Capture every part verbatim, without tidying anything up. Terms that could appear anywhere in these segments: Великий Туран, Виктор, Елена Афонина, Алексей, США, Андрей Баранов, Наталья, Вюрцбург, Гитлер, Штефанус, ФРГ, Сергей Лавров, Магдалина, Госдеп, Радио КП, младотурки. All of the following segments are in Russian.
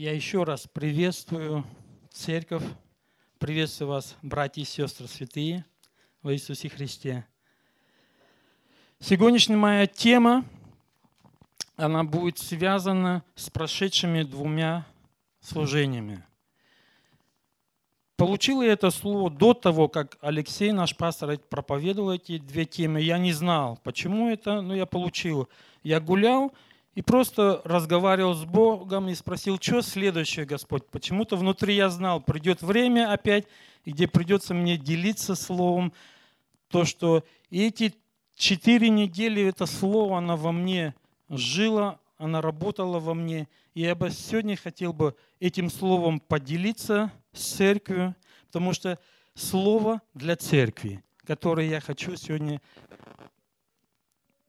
Я еще раз приветствую церковь, приветствую вас, братья и сестры святые во Иисусе Христе. Сегодняшняя моя тема, она будет связана с прошедшими двумя служениями. Получил я это слово до того, как Алексей, наш пастор, проповедовал эти две темы. Я не знал, почему это, но я получил. Я гулял и просто разговаривал с Богом и спросил, что следующее, Господь. Почему-то внутри я знал, придет время опять, где придется мне делиться словом, то, что эти четыре недели это слово, оно во мне жило, она работала во мне. И я бы сегодня хотел бы этим словом поделиться с церковью, потому что слово для церкви, которое я хочу сегодня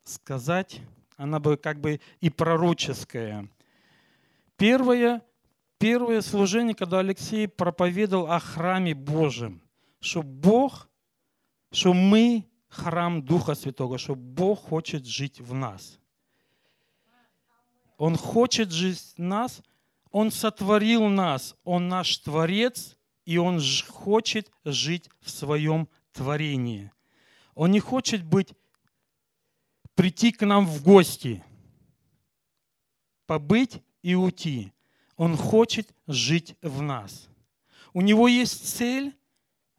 сказать, оно бы как бы и пророческое. Первое, первое служение, когда Алексей проповедовал о храме Божьем, что Бог, что мы храм Духа Святого, что Бог хочет жить в нас. Он хочет жить в нас, Он сотворил нас, Он наш Творец, и Он хочет жить в Своем творении. Он не хочет быть, прийти к нам в гости, побыть и уйти. Он хочет жить в нас. У Него есть цель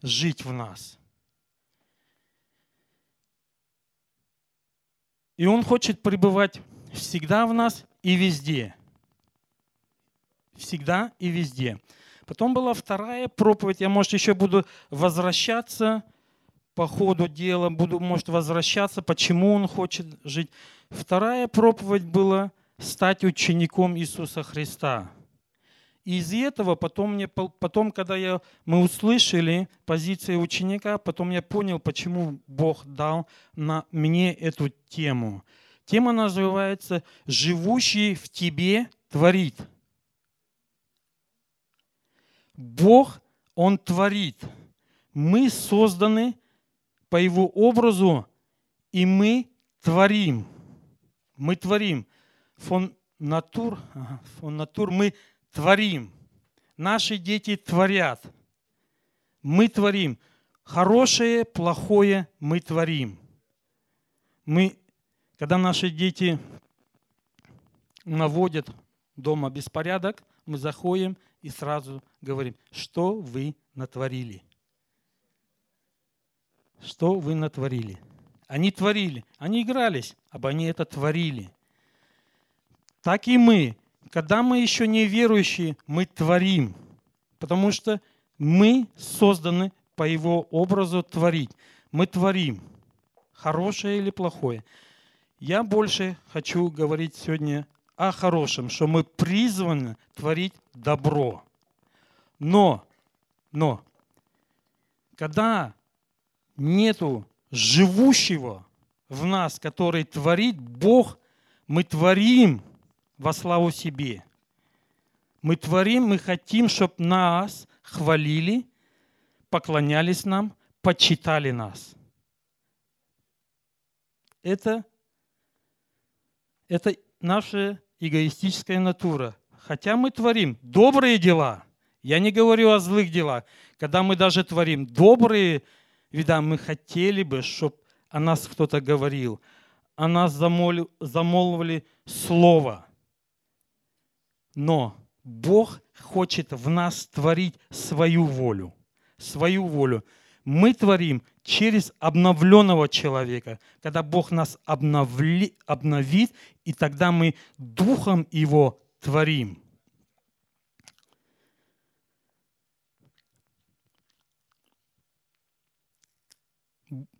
жить в нас. И Он хочет пребывать всегда в нас, и везде. Всегда и везде. Потом была вторая проповедь. Я, может, еще буду возвращаться по ходу дела. Буду, может, возвращаться, почему он хочет жить. Вторая проповедь была «Стать учеником Иисуса Христа». И из этого потом, мне, потом когда я, мы услышали позиции ученика, потом я понял, почему Бог дал на мне эту тему. Тема называется «Живущий в тебе творит». Бог, Он творит. Мы созданы по Его образу, и мы творим. Мы творим. Фон натур, фон натур мы творим. Наши дети творят. Мы творим. Хорошее, плохое мы творим. Мы Когда наши дети наводят дома беспорядок, мы заходим и сразу говорим, что вы натворили. Что вы натворили. Они творили, они игрались, а они это творили. Так и мы. Когда мы еще не верующие, мы творим, потому что мы созданы по Его образу творить. Мы творим, хорошее или плохое. Я больше хочу говорить сегодня о хорошем, что мы призваны творить добро. Но, но, когда нету живущего в нас, который творит Бог, мы творим во славу себе. Мы творим, мы хотим, чтобы нас хвалили, поклонялись нам, почитали нас. Это Это наша эгоистическая натура. Хотя мы творим добрые дела. Я не говорю о злых делах. Когда мы даже творим добрые, вида, мы хотели бы, чтобы о нас кто-то говорил, о нас замол... замолвали слово. Но Бог хочет в нас творить свою волю. Свою волю. Мы творим через обновленного человека, когда Бог нас обновли, обновит, и тогда мы Духом Его творим.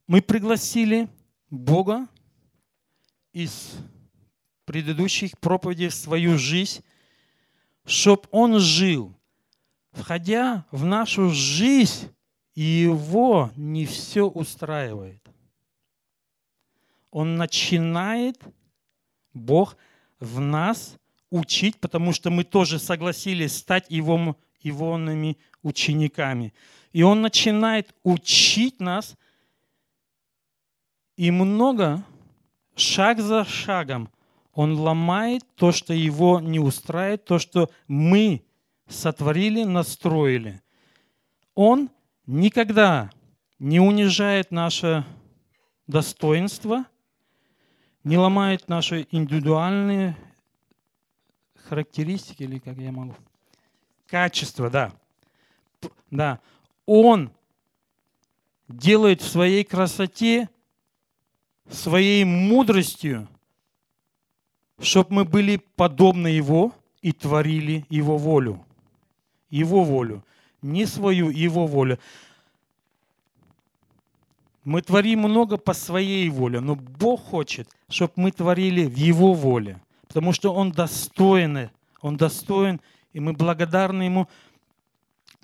Мы пригласили Бога из предыдущих проповедей в свою жизнь, чтобы Он жил, входя в нашу жизнь. И Его не все устраивает. Он начинает, Бог, в нас учить, потому что мы тоже согласились стать Его, Егоными учениками. И Он начинает учить нас. И много, шаг за шагом, Он ломает то, что его не устраивает, то, что мы сотворили, настроили. Он никогда не унижает наше достоинство, не ломает наши индивидуальные характеристики, или как я могу, качества, да. Да. Он делает в своей красоте, своей мудростью, чтобы мы были подобны Его и творили Его волю. Его волю. Не свою, Его волю. Мы творим много по своей воле, но Бог хочет, чтобы мы творили в Его воле, потому что Он достоин, Он достоин, и мы благодарны Ему,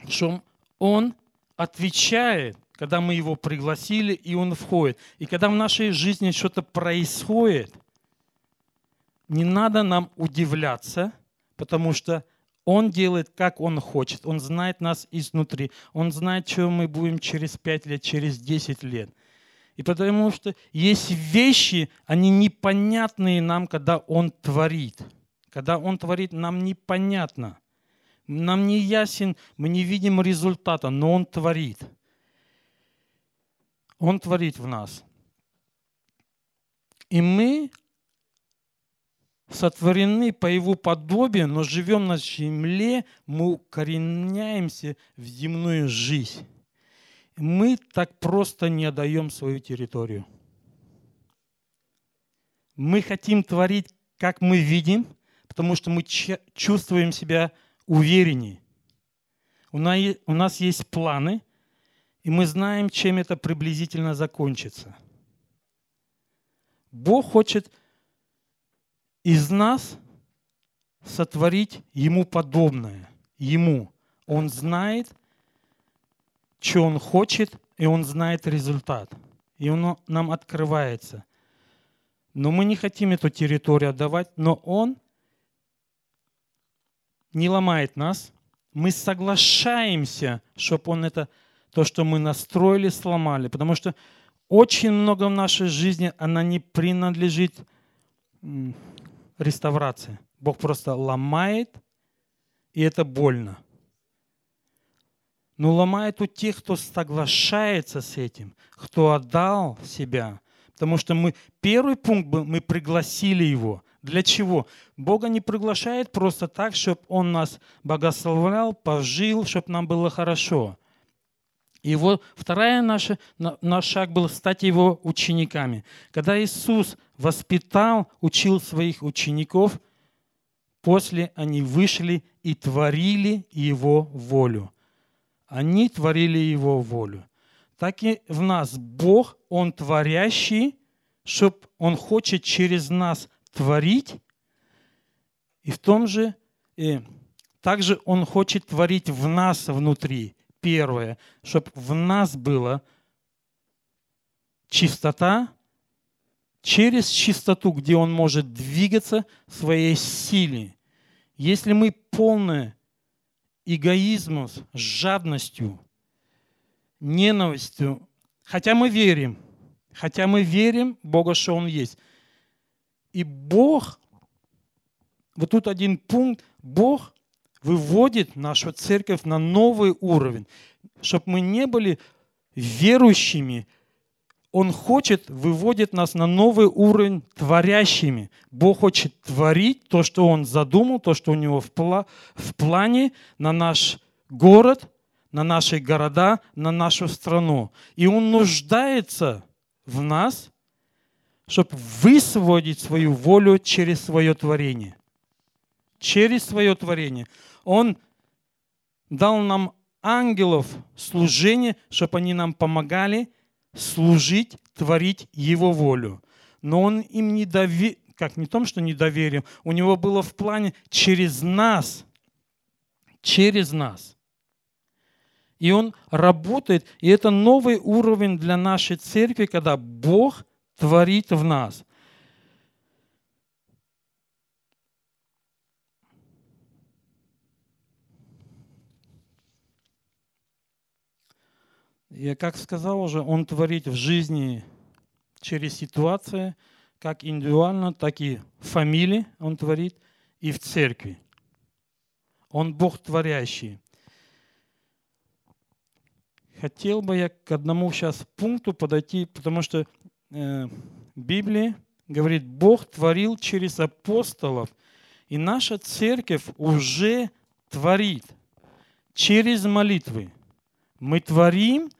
что Он отвечает, когда мы Его пригласили, и Он входит. И когда в нашей жизни что-то происходит, не надо нам удивляться, потому что Он делает, как Он хочет. Он знает нас изнутри. Он знает, чего мы будем через пять лет, через десять лет. И потому что есть вещи, они непонятные нам, когда Он творит. Когда Он творит, нам непонятно. Нам не ясен, мы не видим результата, но Он творит. Он творит в нас. И мы сотворены по Его подобию, но живем на земле, мы укореняемся в земную жизнь. Мы так просто не отдаем свою территорию. Мы хотим творить, как мы видим, потому что мы чувствуем себя увереннее. У нас есть планы, и мы знаем, чем это приблизительно закончится. Бог хочет из нас сотворить Ему подобное. Ему. Он знает, что Он хочет, и Он знает результат. И Он нам открывается. Но мы не хотим эту территорию отдавать, но Он не ломает нас. Мы соглашаемся, чтобы Он это, то, что мы настроили, сломали. Потому что очень много в нашей жизни, она не принадлежит реставрации. Бог просто ломает, и это больно. Но ломает у тех, кто соглашается с этим, кто отдал себя. Потому что мы первый пункт был, мы пригласили Его. Для чего? Бога не приглашает просто так, чтобы Он нас благословлял, пожил, чтобы нам было хорошо. И вот вторая наша, наш шаг был стать Его учениками. Когда Иисус воспитал, учил своих учеников, после они вышли и творили Его волю. Они творили Его волю. Так и в нас Бог, Он творящий, чтобы Он хочет через нас творить. И в том же, и также Он хочет творить в нас внутри. Первое, чтобы в нас была чистота, через чистоту, где Он может двигаться в своей силе. Если мы полны эгоизмом, жадностью, ненавистью, хотя мы верим, хотя мы верим Бога, что Он есть. И Бог, вот тут один пункт, Бог выводит нашу церковь на новый уровень, чтобы мы не были верующими. Он хочет, выводит нас на новый уровень творящими. Бог хочет творить то, что Он задумал, то, что у Него в, пла- в плане на наш город, на наши города, на нашу страну. И Он нуждается в нас, чтобы высвободить свою волю через свое творение. Через свое творение. Он дал нам ангелов служения, чтобы они нам помогали служить, творить Его волю. Но Он им не доверил, как не том, что не доверил, у Него было в плане через нас, через нас. И Он работает, и это новый уровень для нашей церкви, когда Бог творит в нас. Я как сказал уже, Он творит в жизни через ситуации, как индивидуально, так и в фамилии Он творит, и в церкви. Он Бог творящий. Хотел бы я к одному сейчас пункту подойти, потому что э, Библия говорит, Бог творил через апостолов, и наша церковь уже творит через молитвы. Мы творим,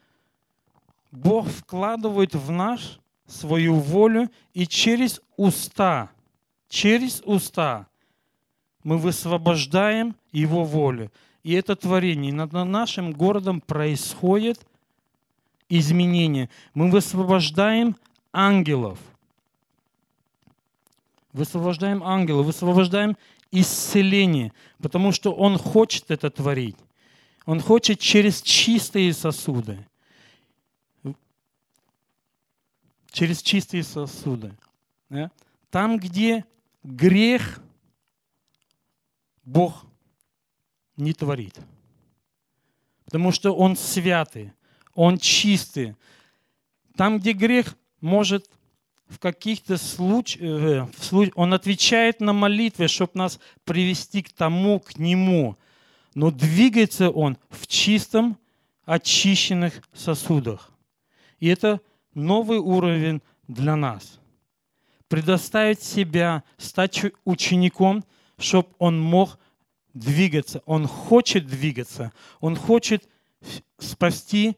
Бог вкладывает в нас свою волю, и через уста, через уста мы высвобождаем Его волю. И это творение. Над нашим городом происходит изменение. Мы высвобождаем ангелов. Высвобождаем ангелов, высвобождаем исцеление, потому что Он хочет это творить. Он хочет через чистые сосуды. Через чистые сосуды. Да? Там, где грех, Бог не творит. Потому что Он святый, Он чистый. Там, где грех, может, в каких-то случаях, Он отвечает на молитвы, чтобы нас привести к тому, к Нему. Но двигается Он в чистом, очищенных сосудах. И это новый уровень для нас. Предоставить себя, стать учеником, чтобы он мог двигаться. Он хочет двигаться. Он хочет спасти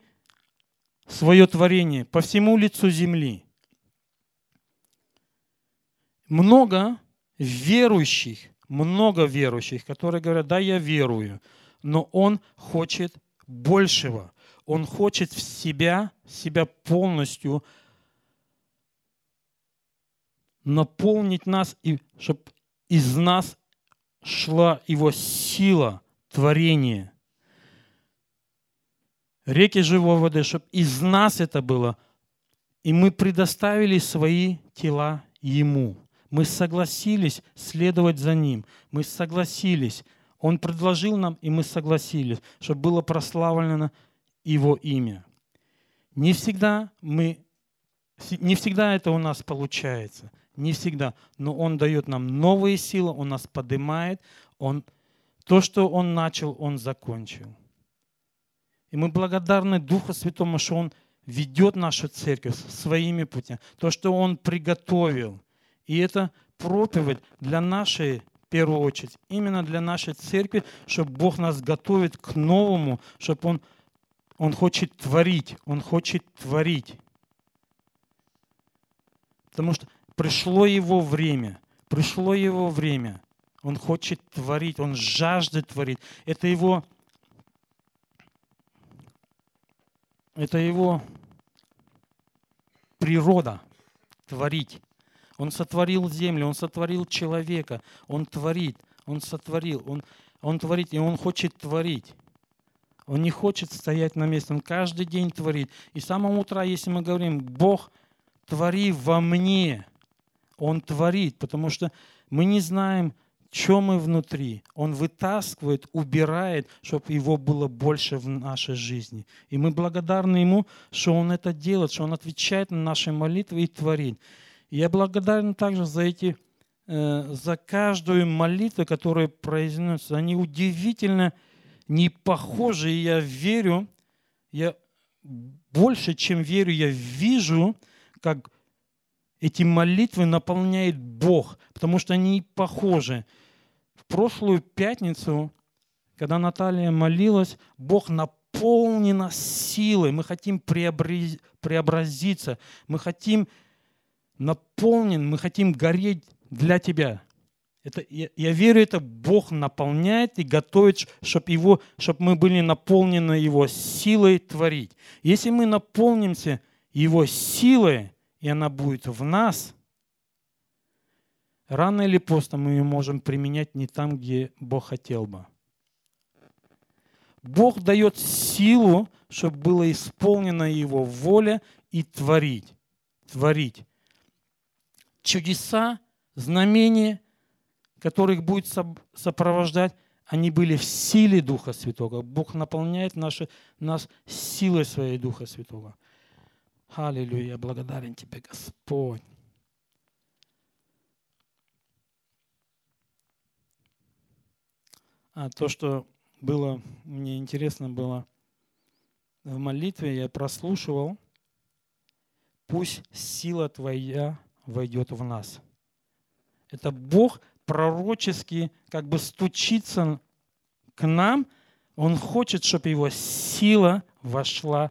свое творение по всему лицу земли. Много верующих, много верующих, которые говорят, да, я верую, но он хочет большего. Он хочет в себя, себя полностью наполнить нас, и чтобы из нас шла его сила творения. Реки живой воды, чтобы из нас это было. И мы предоставили свои тела Ему. Мы согласились следовать за Ним. Мы согласились. Он предложил нам, и мы согласились, чтобы было прославлено Его имя. Не всегда, мы, не всегда это у нас получается. Не всегда. Но Он дает нам новые силы, Он нас поднимает. Он, то, что Он начал, Он закончил. И мы благодарны Духу Святому, что Он ведет нашу церковь своими путями. То, что Он приготовил. И это проповедь для нашей, в первую очередь, именно для нашей церкви, чтобы Бог нас готовит к новому, чтобы Он, Он хочет творить. Он хочет творить. Потому что пришло Его время, пришло Его время. Он хочет творить, Он жаждет творить. Это Его, это Его природа творить. Он сотворил землю, Он сотворил человека, Он творит, Он сотворил, Он, он творит, и Он хочет творить. Он не хочет стоять на месте, Он каждый день творит. И с самого утра, если мы говорим, Бог, твори во мне, Он творит, потому что мы не знаем, что мы внутри. Он вытаскивает, убирает, чтобы Его было больше в нашей жизни. И мы благодарны Ему, что Он это делает, что Он отвечает на наши молитвы и творит. И я благодарен также за эти, э, за каждую молитву, которая произносится. Они удивительно не похожи. И я верю, я больше, чем верю, я вижу, как эти молитвы наполняет Бог, потому что они похожи. В прошлую пятницу, когда Наталья молилась, Бог наполнен нас силой. Мы хотим преобразиться, мы хотим наполнен, мы хотим гореть для Тебя. Это, я, я верю, это Бог наполняет и готовит, чтобы его, чтобы мы были наполнены Его силой творить. Если мы наполнимся Его силой, и она будет в нас, рано или поздно мы ее можем применять не там, где Бог хотел бы. Бог дает силу, чтобы была исполнена Его воля и творить. Творить. Чудеса, знамения, которых будет сопровождать, они были в силе Духа Святого. Бог наполняет наши, нас силой своей Духа Святого. Аллилуйя, благодарен Тебе, Господь. А то, что было, мне интересно было в молитве, я прослушивал: «Пусть сила Твоя войдет в нас». Это Бог пророчески как бы стучится к нам. Он хочет, чтобы Его сила вошла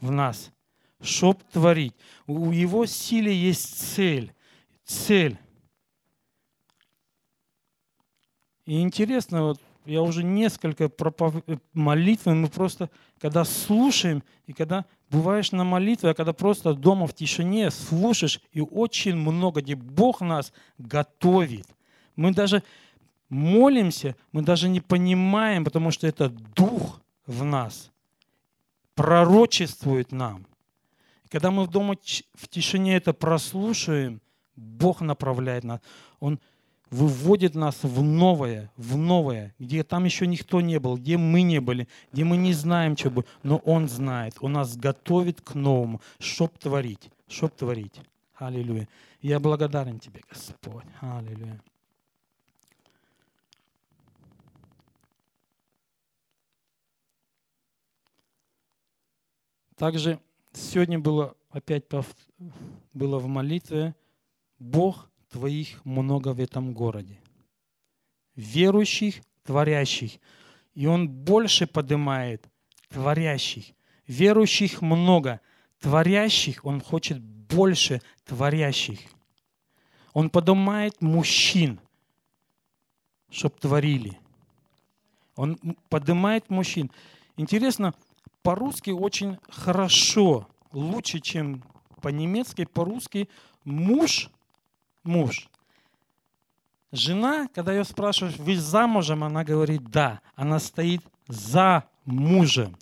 в нас, чтобы творить. У Его силы есть цель. Цель. И интересно, вот я уже несколько пропов... молитв, мы просто, когда слушаем, и когда бываешь на молитве, а когда просто дома в тишине слушаешь, и очень много, где Бог нас готовит. Мы даже молимся, мы даже не понимаем, потому что это Дух в нас пророчествует нам. Когда мы дома в тишине это прослушаем, Бог направляет нас. Он выводит нас в новое, в новое, где там еще никто не был, где мы не были, где мы не знаем, что будет. Но Он знает, Он нас готовит к новому, чтоб творить, чтоб творить. Аллилуйя. Я благодарен Тебе, Господь. Аллилуйя. Также сегодня было, опять было в молитве: «Бог твоих много в этом городе, верующих, творящих». И Он больше поднимает творящих. Верующих много, творящих Он хочет больше творящих. Он поднимает мужчин, чтобы творили. Он поднимает мужчин. Интересно, по-русски очень хорошо, лучше, чем по-немецки. По-русски муж, муж. Жена, когда ее спрашиваешь, вы замужем, она говорит да. Она стоит за мужем.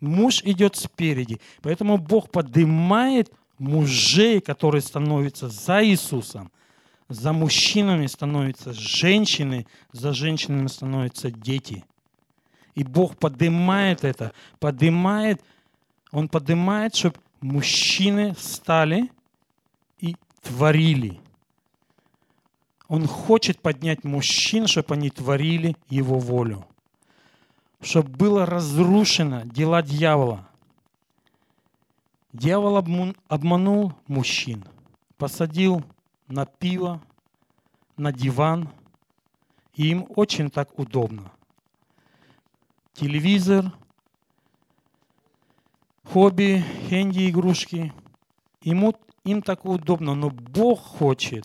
Муж идет спереди. Поэтому Бог поднимает мужей, которые становятся за Иисусом. За мужчинами становятся женщины, за женщинами становятся дети. И Бог поднимает это, поднимает, Он поднимает, чтобы мужчины стали и творили. Он хочет поднять мужчин, чтобы они творили Его волю, чтобы было разрушено дела дьявола. Дьявол обманул мужчин, посадил на пиво, на диван, и им очень так удобно. Телевизор, хобби, хенди, игрушки. Ему, им так удобно, но Бог хочет,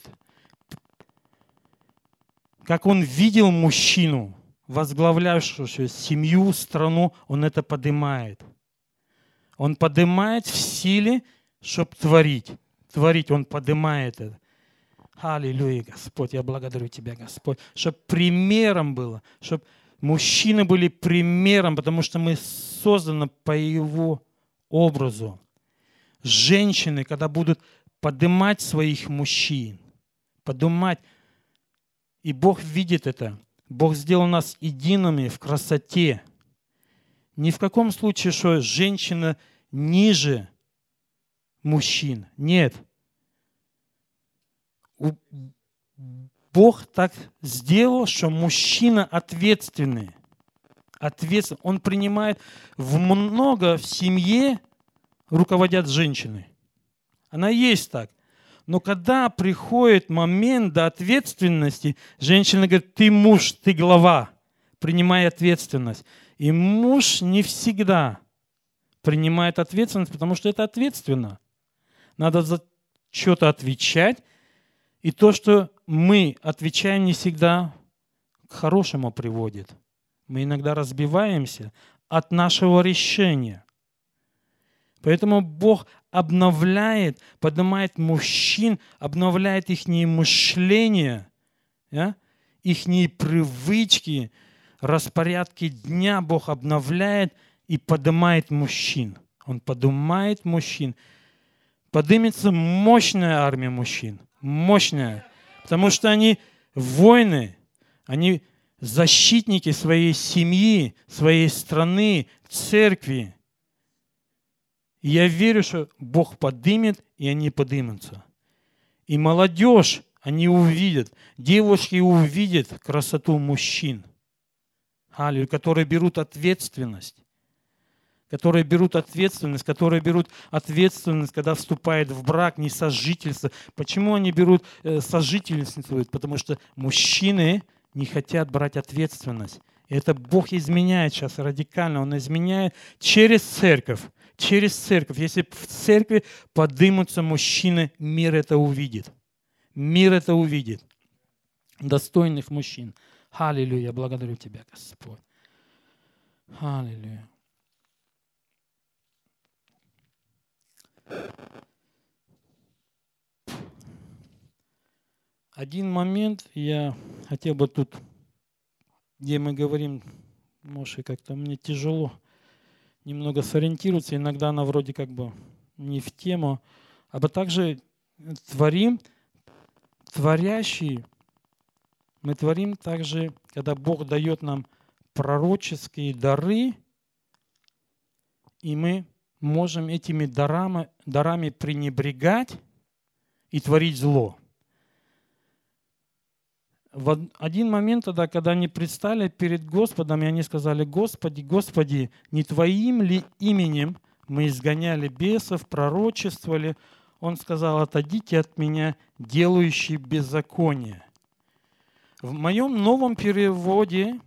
как Он видел мужчину, возглавлявшего семью, страну, Он это поднимает. Он поднимает в силе, чтобы творить. Творить Он поднимает это. Аллилуйя, Господь, я благодарю Тебя, Господь, чтобы примером было, чтобы мужчины были примером, потому что мы созданы по Его образу. Женщины, когда будут поднимать своих мужчин, поднимать, и Бог видит это. Бог сделал нас едиными в красоте. Ни в каком случае, что женщина ниже мужчин. Нет. У Бог так сделал, что мужчина ответственный. Ответственный. Он принимает в много в семье, руководят женщины. Она есть так. Но когда приходит момент до ответственности, женщина говорит: ты муж, ты глава, принимай ответственность. И муж не всегда принимает ответственность, потому что это ответственно. Надо за что-то отвечать. И то, что мы отвечаем, не всегда к хорошему приводит. Мы иногда разбиваемся от нашего решения. Поэтому Бог обновляет, поднимает мужчин, обновляет их мышление, их привычки, распорядки дня. Бог обновляет и поднимает мужчин. Он поднимает мужчин. Поднимется мощная армия мужчин. Мощная. Потому что они воины, они защитники своей семьи, своей страны, церкви. И я верю, что Бог поднимет, и они поднимутся. И молодежь, они увидят, девушки увидят красоту мужчин. Аллилуйя, которые берут ответственность. Которые берут ответственность, которые берут ответственность, когда вступает в брак, не сожительство. Почему они берут сожительствуют? Потому что мужчины не хотят брать ответственность. И это Бог изменяет сейчас радикально. Он изменяет через церковь. Через церковь. Если в церкви подымутся мужчины, мир это увидит. Мир это увидит. Достойных мужчин. Аллилуйя, благодарю Тебя, Господь. Аллилуйя. Один момент я хотел бы тут, где мы говорим, Моше, как-то мне тяжело немного сориентироваться, иногда она вроде как бы не в тему, а также творим, творящие, мы творим также, когда Бог дает нам пророческие дары, и мы можем этими дарами, дарами пренебрегать и творить зло. В один момент тогда, когда они предстали перед Господом, и они сказали: «Господи, Господи, не Твоим ли именем мы изгоняли бесов, пророчествовали?» Он сказал: «Отойдите от меня, делающие беззаконие». В моем новом переводе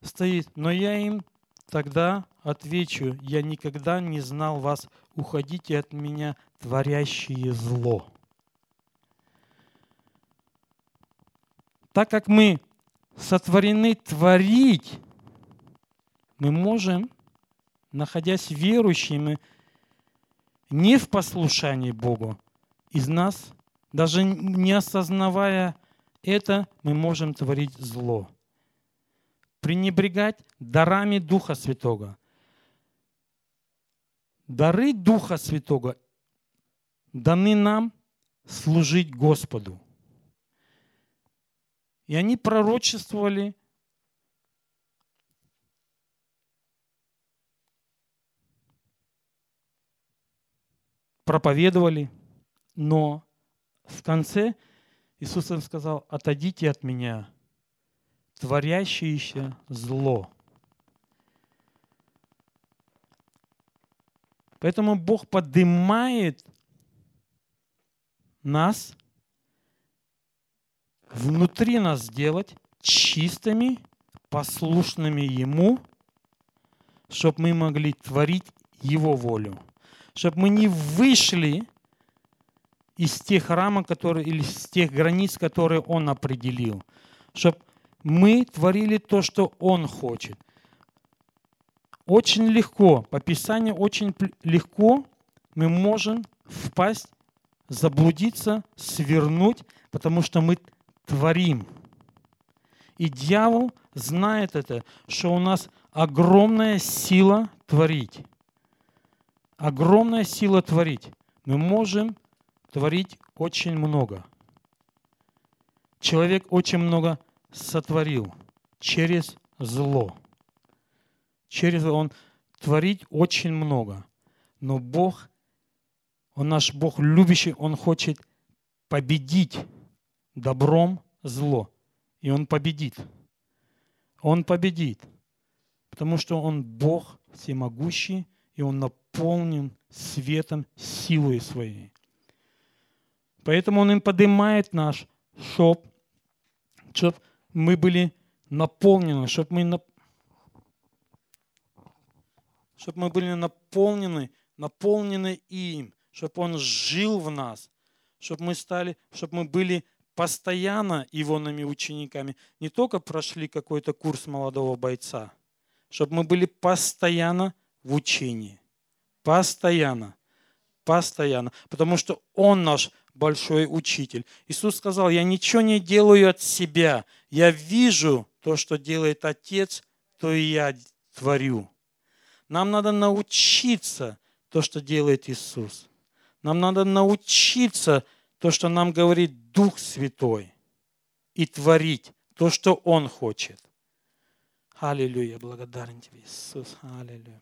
стоит: «Но я им тогда отвечу, я никогда не знал вас, уходите от меня, творящие зло». Так как мы сотворены творить, мы можем, находясь верующими, не в послушании Богу, из нас, даже не осознавая это, мы можем творить зло. Пренебрегать дарами Духа Святого. Дары Духа Святого даны нам служить Господу. И они пророчествовали проповедовали, но в конце Иисус им сказал: «Отойдите от меня, творящееся зло». Поэтому Бог поднимает нас, внутри нас сделать чистыми, послушными Ему, чтобы мы могли творить Его волю. Чтобы мы не вышли из тех рамок, которые, или из тех границ, которые Он определил. Чтобы мы творили то, что Он хочет. Очень легко, по Писанию очень легко мы можем впасть, заблудиться, свернуть, потому что мы творим. И дьявол знает это, что у нас огромная сила творить. Огромная сила творить. Мы можем творить очень много. Человек очень много сотворил через зло. Через он творит очень много. Но Бог, Он наш Бог любящий, Он хочет победить добром зло. И Он победит. Он победит. Потому что Он Бог всемогущий, и Он наполнен светом, силой своей. Поэтому Он им поднимает наш, чтоб, чтоб мы были наполнены, чтоб мы, нап... чтоб мы были наполнены, наполнены им, чтоб Он жил в нас, чтоб мы стали, чтоб мы были постоянно Ивонными учениками, не только прошли какой-то курс молодого бойца, чтобы мы были постоянно в учении. Постоянно. Постоянно. Потому что Он наш большой учитель. Иисус сказал: «Я ничего не делаю от себя. Я вижу то, что делает Отец, то и я творю». Нам надо научиться то, что делает Иисус. Нам надо научиться то, что нам говорит Дух Святой, и творить то, что Он хочет. Аллилуйя, благодарен Тебе, Иисус. Аллилуйя.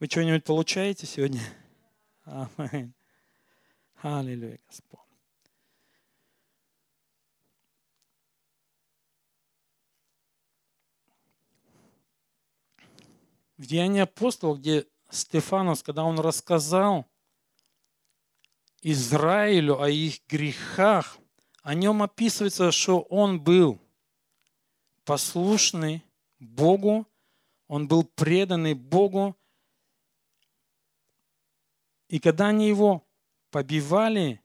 Вы что-нибудь получаете сегодня? Аминь. Аллилуйя, Господь. в Деянии апостолов, где Штефанус, когда он рассказал Израилю о их грехах, о нем описывается, что он был послушный Богу, он был преданный Богу. И когда они его побивали,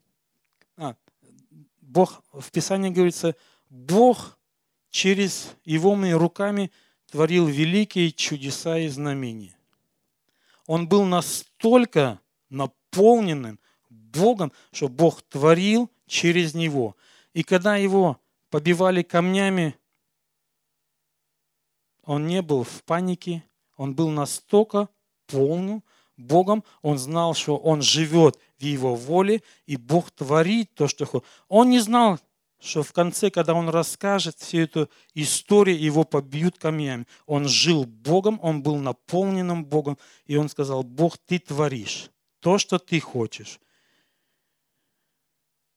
а, Бог, в Писании говорится, Бог через его руками творил великие чудеса и знамения. Он был настолько наполненным Богом, что Бог творил через него. И когда его побивали камнями, он не был в панике, он был настолько полным Богом, он знал, что он живет в его воле, и Бог творит то, что хочет. Он не знал, что в конце, когда он расскажет всю эту историю, его побьют камнями. Он жил Богом, он был наполненным Богом, и он сказал: Бог, ты творишь то, что ты хочешь.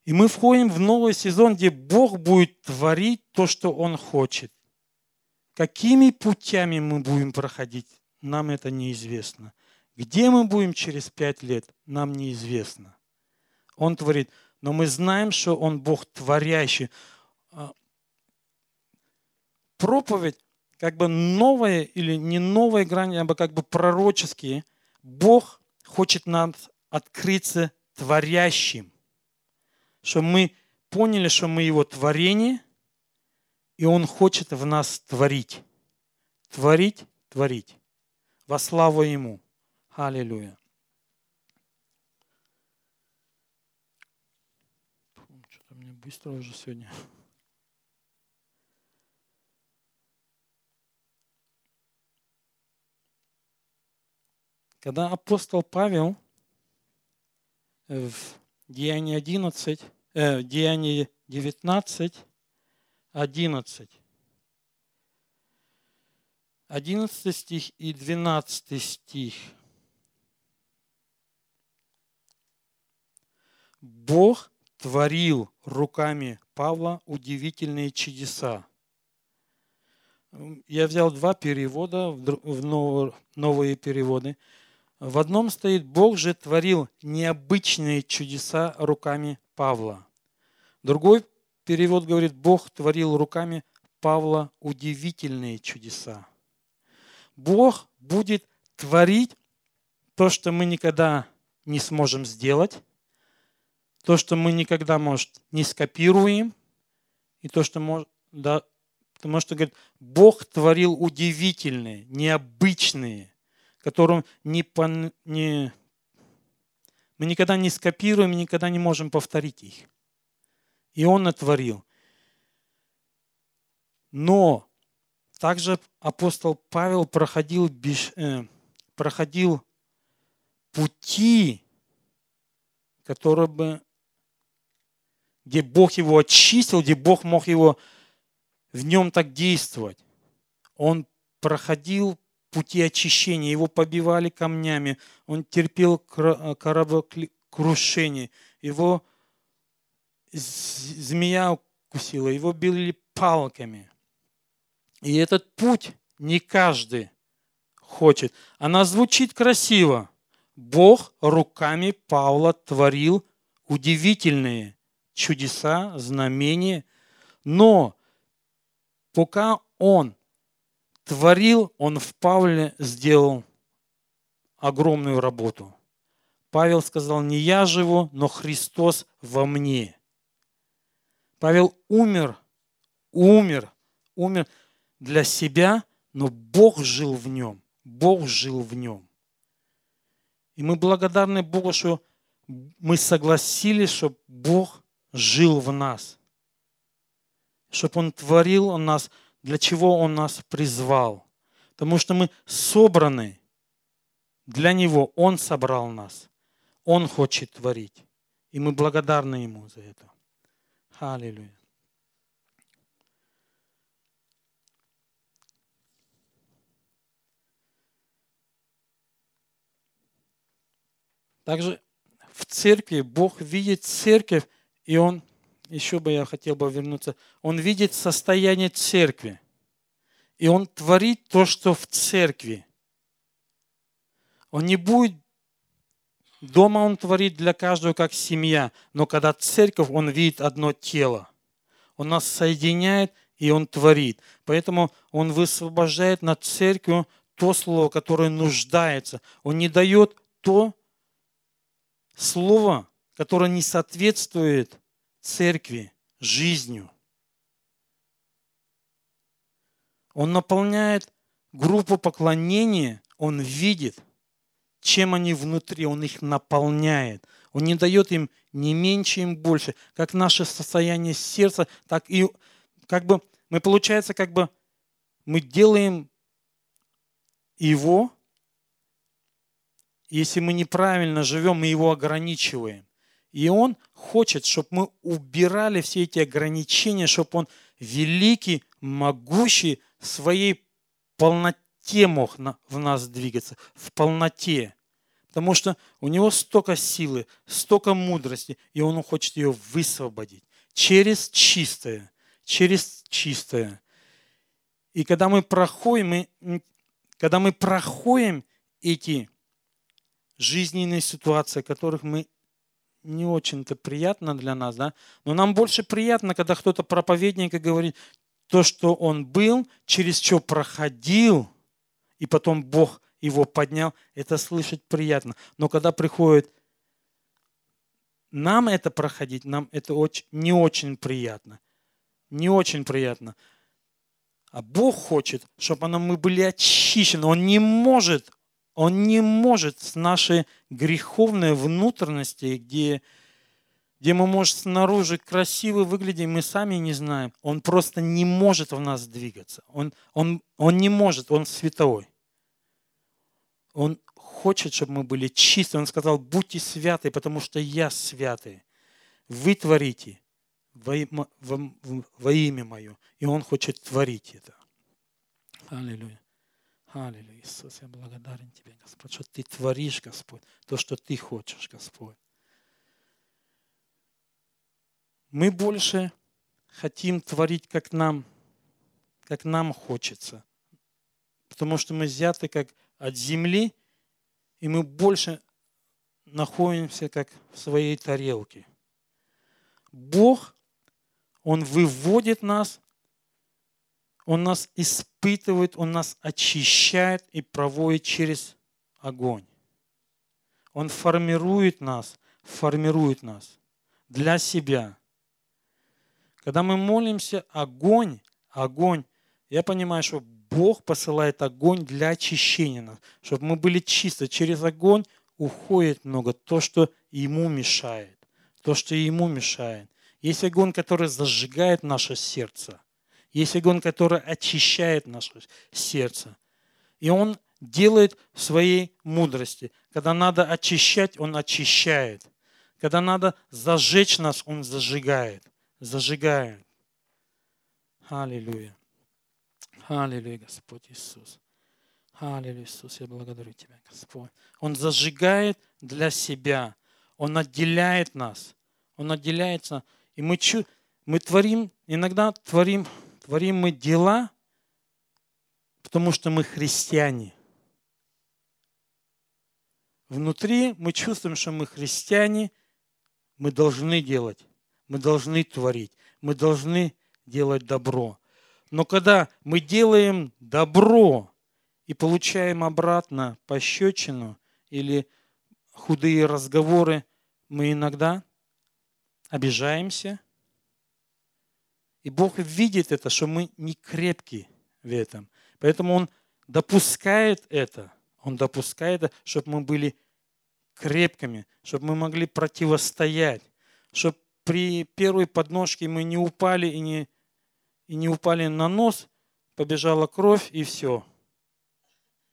И мы входим в новый сезон, где Бог будет творить то, что Он хочет. Какими путями мы будем проходить, нам это неизвестно. Где мы будем через пять лет, нам неизвестно. Он творит. Но мы знаем, что Он Бог творящий. Проповедь, как бы новая или не новая грань, а как бы пророческие. Бог хочет нам открыться творящим. Чтобы мы поняли, что мы Его творение, и Он хочет в нас творить. Творить, творить. Во славу Ему. Аллилуйя. Что-то мне быстро уже сегодня. Когда апостол Павел в Деянии одиннадцать, э, Деянии девятнадцать, одиннадцать. одиннадцатый стих и двенадцатый стих. Бог творил руками Павла удивительные чудеса. Я взял два перевода, в новые переводы. В одном стоит: Бог же творил необычные чудеса руками Павла. Другой перевод говорит: Бог творил руками Павла удивительные чудеса. Бог будет творить то, что мы никогда не сможем сделать, то, что мы никогда, может, не скопируем, и то, что может, да, потому что, говорит, Бог творил удивительные, необычные, которым не, не, мы никогда не скопируем, никогда не можем повторить их. И Он натворил. Но также апостол Павел проходил, проходил пути, которые бы где Бог его очистил, где Бог мог его в нем так действовать. Он проходил пути очищения, его побивали камнями, он терпел кораблекрушение, его змея укусила, его били палками. И этот путь не каждый хочет. Она звучит красиво. Бог руками Павла творил удивительные чудеса, знамения, но пока он творил, он в Павле сделал огромную работу. Павел сказал: не я живу, но Христос во мне. Павел умер, умер, умер для себя, но Бог жил в нем, Бог жил в нем. И мы благодарны Богу, что мы согласились, чтобы Бог жил в нас, чтобы Он творил он нас, для чего Он нас призвал. Потому что мы собраны для Него. Он собрал нас. Он хочет творить. И мы благодарны Ему за это. Аллилуйя. Также в церкви Бог видит церковь, и Он, еще бы я хотел бы вернуться, Он видит состояние церкви, и Он творит то, что в церкви. Он не будет, дома он творит для каждого как семья, но когда церковь, он видит одно тело. Он нас соединяет, и он творит. Поэтому он высвобождает на церковь то слово, которое нуждается. Он не дает то слово, которое не соответствует церкви, жизнью. Он наполняет группу поклонения, он видит, чем они внутри, он их наполняет. Он не дает им ни меньше, ни больше. Как наше состояние сердца, так и как бы мы, получается, как бы мы делаем его, если мы неправильно живем, мы его ограничиваем. И он хочет, чтобы мы убирали все эти ограничения, чтобы он великий, могущий в своей полноте мог в нас двигаться, в полноте. Потому что у него столько силы, столько мудрости, и он хочет ее высвободить через чистое, через чистое. И когда мы проходим, мы, когда мы проходим эти жизненные ситуации, которых мы не очень-то приятно для нас, да? Но нам больше приятно, когда кто-то проповедник говорит то, что он был, через что проходил, и потом Бог его поднял, это слышать приятно. Но когда приходит нам это проходить, нам это очень, не очень приятно. Не очень приятно. А Бог хочет, чтобы мы были очищены. Он не может, Он не может с нашей греховной внутренности, где, где мы, может, снаружи красиво выглядим, мы сами не знаем. Он просто не может в нас двигаться. Он, он, он не может, он световой. Он хочет, чтобы мы были чисты. Он сказал, будьте святы, потому что я святый. Вы творите во, во, во имя мое. И он хочет творить это. Аллилуйя. Аллилуйя, Иисус, я благодарен Тебе, Господь, что Ты творишь, Господь, то, что Ты хочешь, Господь. Мы больше хотим творить, как нам, как нам хочется, потому что мы взяты как от земли, и мы больше находимся как в своей тарелке. Бог, Он выводит нас, Он нас испытывает, Он нас очищает и проводит через огонь. Он формирует нас, формирует нас для себя. Когда мы молимся, огонь, огонь, я понимаю, что Бог посылает огонь для очищения нас, чтобы мы были чисты. Через огонь уходит много то, что Ему мешает, то, что Ему мешает. Есть огонь, который зажигает наше сердце. Есть огонь, который очищает наше сердце. И он делает в своей мудрости. Когда надо очищать, он очищает. Когда надо зажечь нас, он зажигает. Зажигает. Аллилуйя. Аллилуйя, Господь Иисус. Аллилуйя, Иисус, я благодарю Тебя, Господь. Он зажигает для себя. Он отделяет нас. Он отделяется. И мы, чу- мы творим, иногда творим... Творим мы дела, потому что мы христиане. Внутри мы чувствуем, что мы христиане, мы должны делать, мы должны творить, мы должны делать добро. Но когда мы делаем добро и получаем обратно пощечину или худые разговоры, мы иногда обижаемся. И Бог видит это, что мы не крепки в этом. Поэтому Он допускает это. Он допускает это, чтобы мы были крепкими, чтобы мы могли противостоять, чтобы при первой подножке мы не упали и не, и не упали на нос, побежала кровь и все.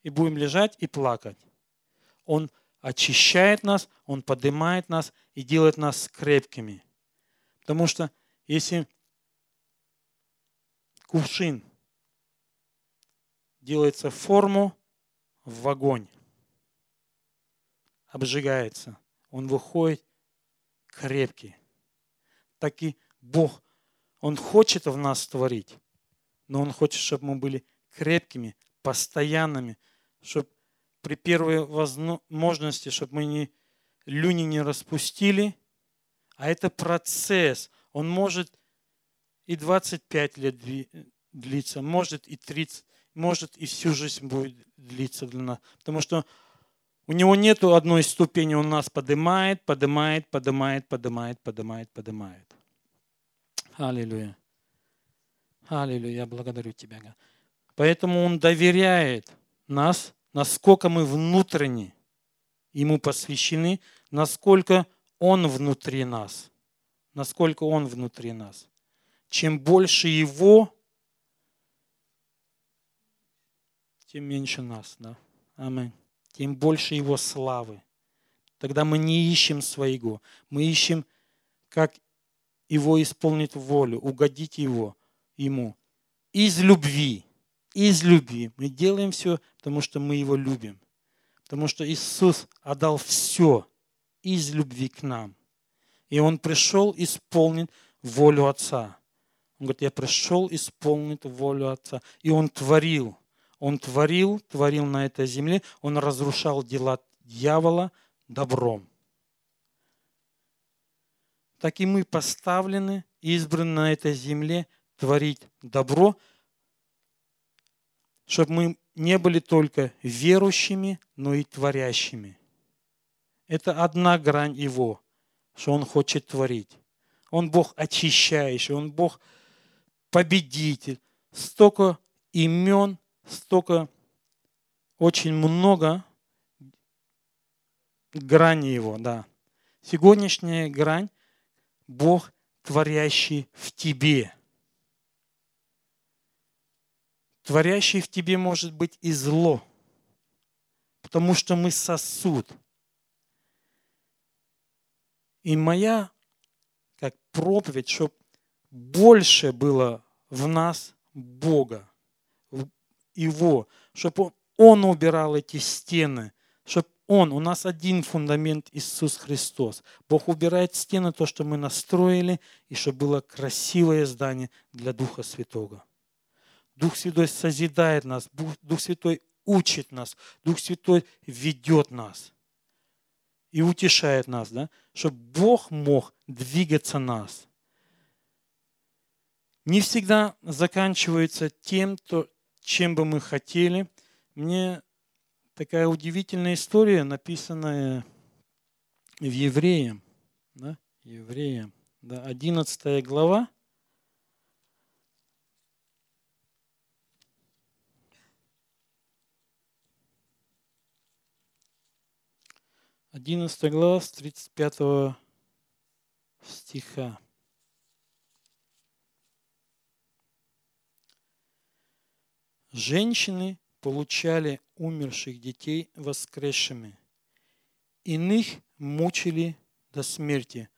И будем лежать и плакать. Он очищает нас, Он поднимает нас и делает нас крепкими. Потому что если... Кувшин делается в форму, в огонь, обжигается, он выходит крепкий. Так и Бог, Он хочет в нас творить, но Он хочет, чтобы мы были крепкими, постоянными, чтобы при первой возможности, чтобы мы не, люни не распустили. А это процесс. Он может и двадцать пять лет длиться, может и тридцать, может и всю жизнь будет длиться для нас. Потому что у него нет одной ступени, он нас поднимает, поднимает, поднимает, поднимает, поднимает, поднимает. Аллилуйя. Аллилуйя, я благодарю Тебя. Поэтому Он доверяет нас, насколько мы внутренне Ему посвящены, насколько Он внутри нас. Насколько Он внутри нас. Чем больше Его, тем меньше нас. Да? Аминь. Тем больше Его славы. Тогда мы не ищем своего. Мы ищем, как Его исполнить волю, угодить Его, Ему. Из любви. Из любви. Мы делаем все, потому что мы Его любим. Потому что Иисус отдал все из любви к нам. И Он пришел исполнить волю Отца. Он говорит, я пришел исполнить волю Отца. И Он творил. Он творил, творил на этой земле. Он разрушал дела дьявола добром. Так и мы поставлены, избраны на этой земле творить добро, чтобы мы не были только верующими, но и творящими. Это одна грань Его, что Он хочет творить. Он Бог очищающий, Он Бог победитель. Столько имен, столько, очень много граней Его. Да. Сегодняшняя грань – Бог, творящий в тебе. Творящий в тебе может быть и зло, потому что мы сосуд. И моя как проповедь, чтобы больше было в нас Бога, Его, чтобы Он убирал эти стены, чтобы Он, у нас один фундамент — Иисус Христос. Бог убирает стены, то, что мы настроили, и чтобы было красивое здание для Духа Святого. Дух Святой созидает нас, Дух Святой учит нас, Дух Святой ведет нас и утешает нас, да? Чтобы Бог мог двигаться нас. Не всегда заканчивается тем, то, чем бы мы хотели. Мне такая удивительная история, написанная в Евреям, да? Евреям, да, одиннадцатая глава. одиннадцатая глава, с тридцать пятого стиха. Женщины получали умерших детей воскресшими. Иных мучили до смерти,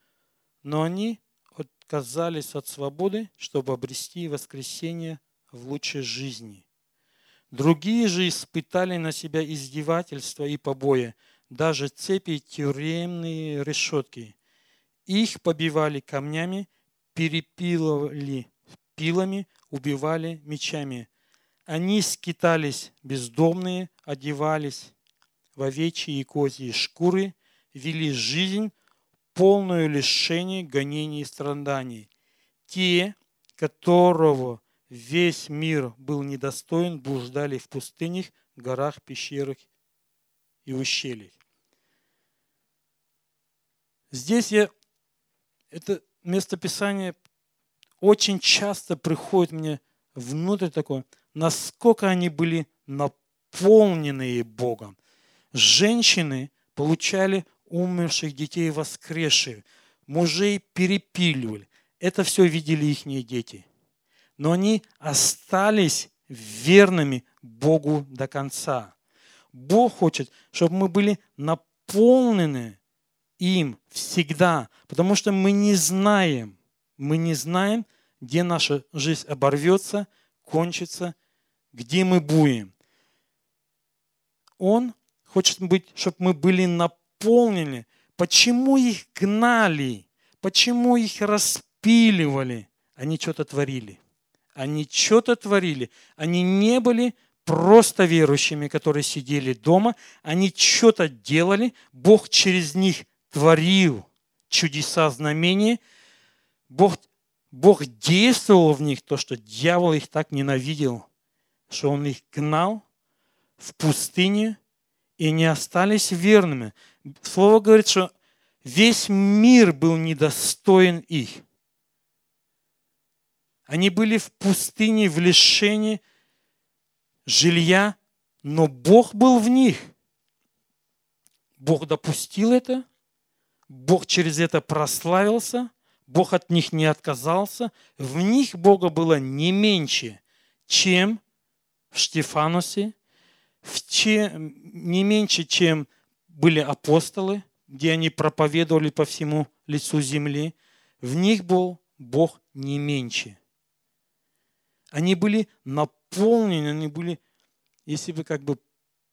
но они отказались от свободы, чтобы обрести воскресение в лучшей жизни. Другие же испытали на себя издевательства и побои, даже цепи и тюремные решетки. Их побивали камнями, перепиливали пилами, убивали мечами. Они скитались бездомные, одевались в овечьи и козьи шкуры, вели жизнь, полную лишений, гонений и страданий. Те, которого весь мир был недостоин, блуждали в пустынях, горах, пещерах и ущельях. Здесь я, это местописание очень часто приходит мне внутрь такое, насколько они были наполнены Богом. Женщины получали умерших детей воскресших, мужей перепиливали. Это все видели их дети. Но они остались верными Богу до конца. Бог хочет, чтобы мы были наполнены им всегда, потому что мы не знаем, мы не знаем, где наша жизнь оборвется, кончится, где мы будем. Он хочет, быть, чтобы мы были наполнены. Почему их гнали? Почему их распиливали? Они что-то творили. Они что-то творили. Они не были просто верующими, которые сидели дома, они что-то делали, Бог через них творил чудеса, знамения, Бог, Бог действовал в них, то, что дьявол их так ненавидел, что он их гнал в пустыню и не остались верными. Слово говорит, что весь мир был недостоин их. Они были в пустыне, в лишении жилья, но Бог был в них. Бог допустил это, Бог через это прославился, Бог от них не отказался. В них Бога было не меньше, чем в Штефанусе, в чем, не меньше, чем были апостолы, где они проповедовали по всему лицу земли. В них был Бог не меньше. Они были наполнены, они были, если бы как бы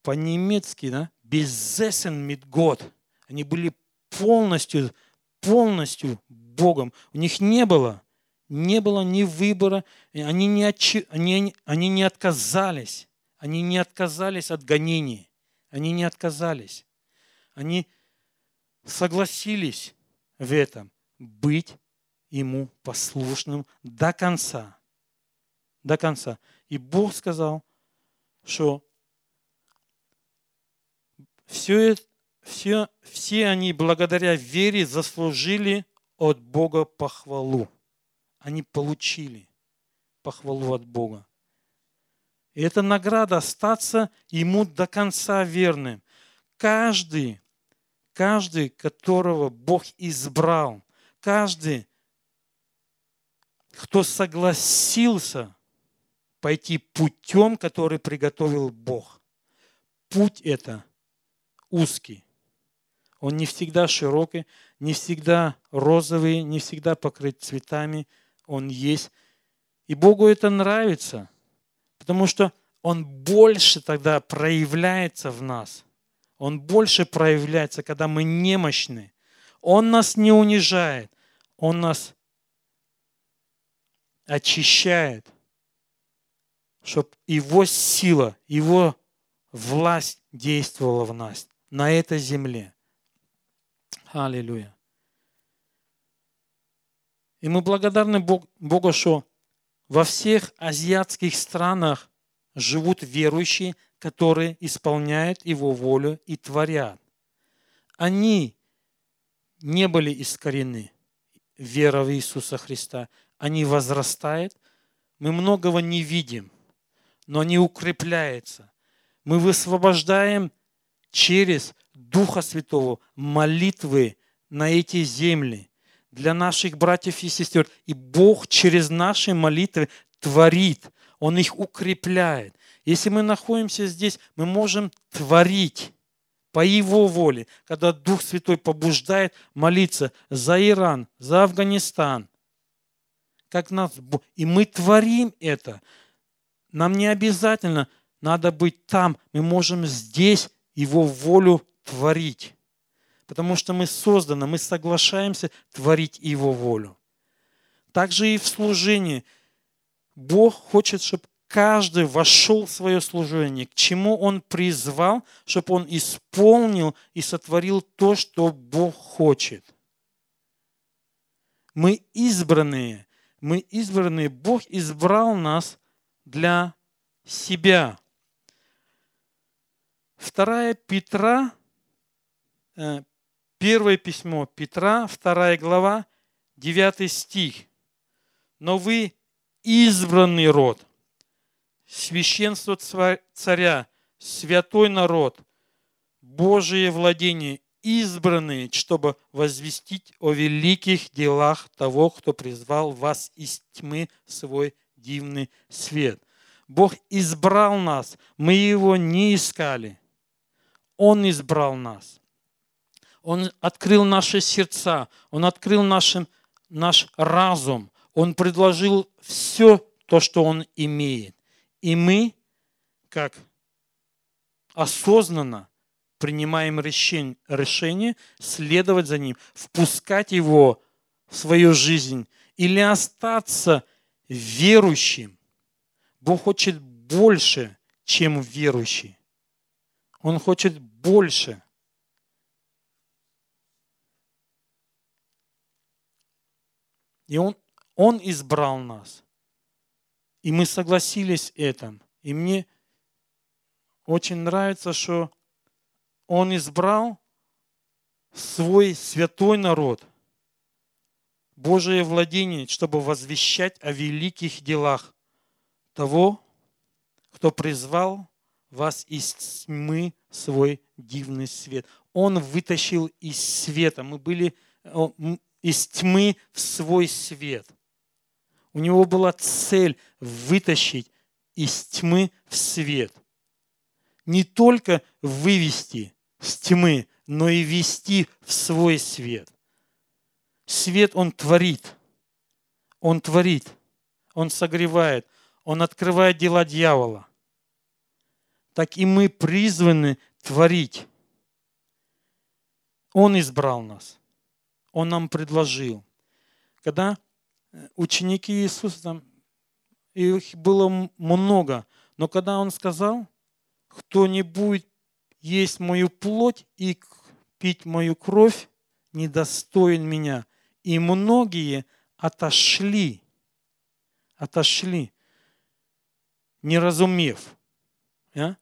по-немецки, да, besessen mit Gott. Они были полностью, полностью Богом. У них не было, не было ни выбора, они не, отчи, они, они не отказались. Они не отказались от гонений. Они не отказались. Они согласились в этом быть ему послушным до конца. До конца. И Бог сказал, что все, все, все они благодаря вере заслужили от Бога похвалу. Они получили похвалу от Бога. И это награда остаться ему до конца верным. Каждый, каждый, которого Бог избрал, каждый, кто согласился пойти путем, который приготовил Бог. Путь это узкий. Он не всегда широкий, не всегда розовый, не всегда покрыт цветами. Он есть. И Богу это нравится, потому что Он больше тогда проявляется в нас. Он больше проявляется, когда мы немощны. Он нас не унижает. Он нас очищает, чтобы Его сила, Его власть действовала в нас, на этой земле. Аллилуйя. И мы благодарны Богу, что во всех азиатских странах живут верующие, которые исполняют Его волю и творят. Они не были искорены верой в Иисуса Христа. Они возрастают. Мы многого не видим, но они укрепляются. Мы высвобождаем через Духа Святого молитвы на эти земли для наших братьев и сестер. И Бог через наши молитвы творит. Он их укрепляет. Если мы находимся здесь, мы можем творить по Его воле, когда Дух Святой побуждает молиться за Иран, за Афганистан. Как нас... И мы творим это. Нам не обязательно надо быть там. Мы можем здесь Его волю творить. Потому что мы созданы, мы соглашаемся творить Его волю. Также и в служении. Бог хочет, чтобы каждый вошел в свое служение, к чему он призвал, чтобы он исполнил и сотворил то, что Бог хочет. Мы избранные. Мы избранные. Бог избрал нас для себя. Второе Петра, первое письмо Петра, вторая глава, девятый стих. Но вы избранный род, священство царя, святой народ, Божие владение, избранные, чтобы возвестить о великих делах того, кто призвал вас из тьмы в свой дивный свет. Бог избрал нас, мы Его не искали. Он избрал нас. Он открыл наши сердца, Он открыл наш, наш разум. Он предложил все то, что Он имеет. И мы, как осознанно, принимаем решение, решение следовать за Ним, впускать Его в свою жизнь или остаться верующим. Бог хочет больше, чем верующий. Он хочет больше. И он, он избрал нас. И мы согласились этом. И мне очень нравится, что Он избрал свой святой народ, Божие владение, чтобы возвещать о великих делах того, кто призвал вас из тьмы свой дивный свет. Он вытащил из света. Мы были из тьмы в свой свет. У него была цель вытащить из тьмы в свет. Не только вывести с тьмы, но и вести в свой свет. Свет он творит. Он творит. Он согревает. Он открывает дела дьявола. Так и мы призваны творить. Он избрал нас. Он нам предложил. Когда ученики Иисуса, там, их было много, но когда Он сказал, кто не будет есть мою плоть и пить мою кровь, недостоин меня. И многие отошли, отошли, не разумев. А?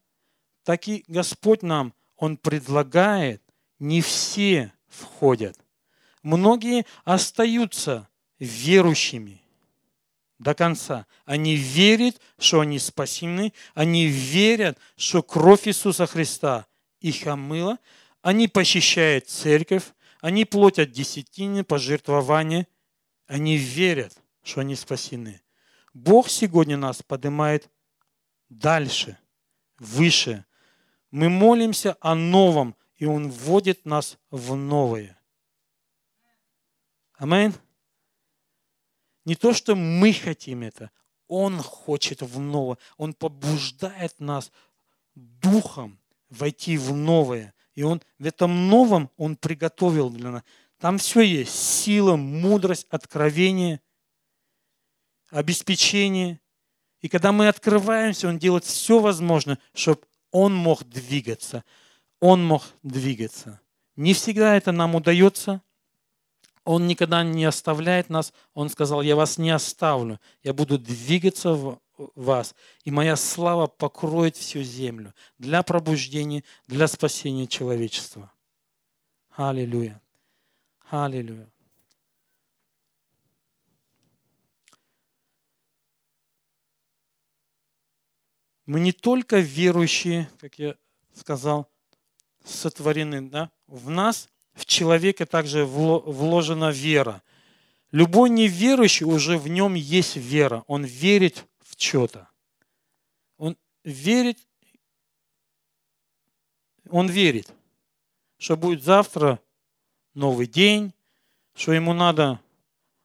Так и Господь нам, Он предлагает, не все входят. Многие остаются верующими до конца. Они верят, что они спасены. Они верят, что кровь Иисуса Христа их омыла. Они посещают церковь. Они платят десятины, пожертвования. Они верят, что они спасены. Бог сегодня нас поднимает дальше, выше. Мы молимся о новом, и Он вводит нас в новое. Аминь. Не то, что мы хотим это. Он хочет в новое. Он побуждает нас духом войти в новое. И он, в этом новом Он приготовил для нас. Там все есть. Сила, мудрость, откровение, обеспечение. И когда мы открываемся, Он делает все возможное, чтобы Он мог двигаться. Он мог двигаться. Не всегда это нам удается. Он никогда не оставляет нас. Он сказал, я вас не оставлю. Я буду двигаться в вас. И моя слава покроет всю землю. Для пробуждения, для спасения человечества. Аллилуйя. Аллилуйя. Мы не только верующие, как я сказал, сотворены, да? В нас в человека также вложена вера. Любой неверующий, уже в нем есть вера. Он верит в что-то. Он верит, он верит, что будет завтра новый день, что ему надо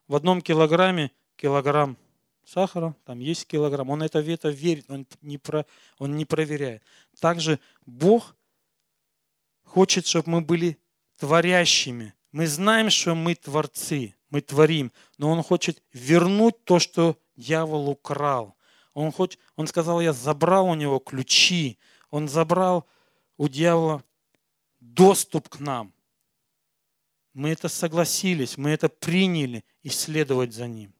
в одном килограмме килограмм сахара, там есть килограмм. Он это, это верит, он не, про, он не проверяет. Также Бог хочет, чтобы мы были творящими. Мы знаем, что мы творцы, мы творим, но Он хочет вернуть то, что дьявол украл. Он, хочет, он сказал, я забрал у него ключи, он забрал у дьявола доступ к нам. Мы это согласились, мы это приняли и следовать за ним.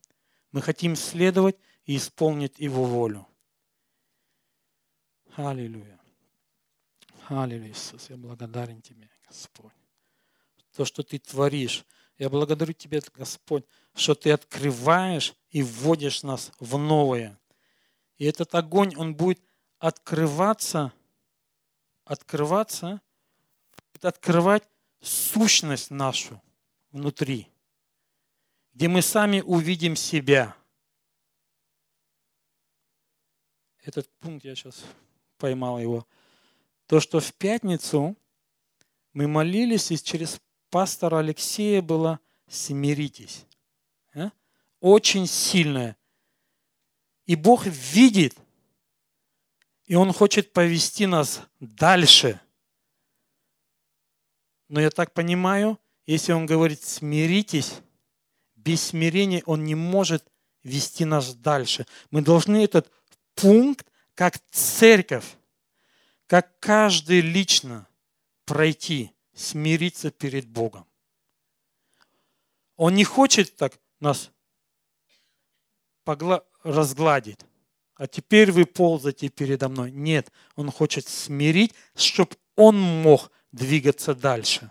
Мы хотим следовать и исполнить его волю. Аллилуйя. Аллилуйя, Иисус, я благодарен Тебе, Господь. То, что Ты творишь. Я благодарю Тебя, Господь, что Ты открываешь и вводишь нас в новое. И этот огонь, он будет открываться, открываться, будет открывать сущность нашу внутри, где мы сами увидим себя. Этот пункт, я сейчас поймал его. То, что в пятницу мы молились, и через пастора Алексея было «Смиритесь». А? Очень сильное. И Бог видит, и Он хочет повести нас дальше. Но я так понимаю, если Он говорит «Смиритесь», без смирения Он не может вести нас дальше. Мы должны этот пункт как церковь, как каждый лично пройти, смириться перед Богом. Он не хочет так нас погла... разгладить. А теперь вы ползаете передо мной. Нет, он хочет смирить, чтобы он мог двигаться дальше.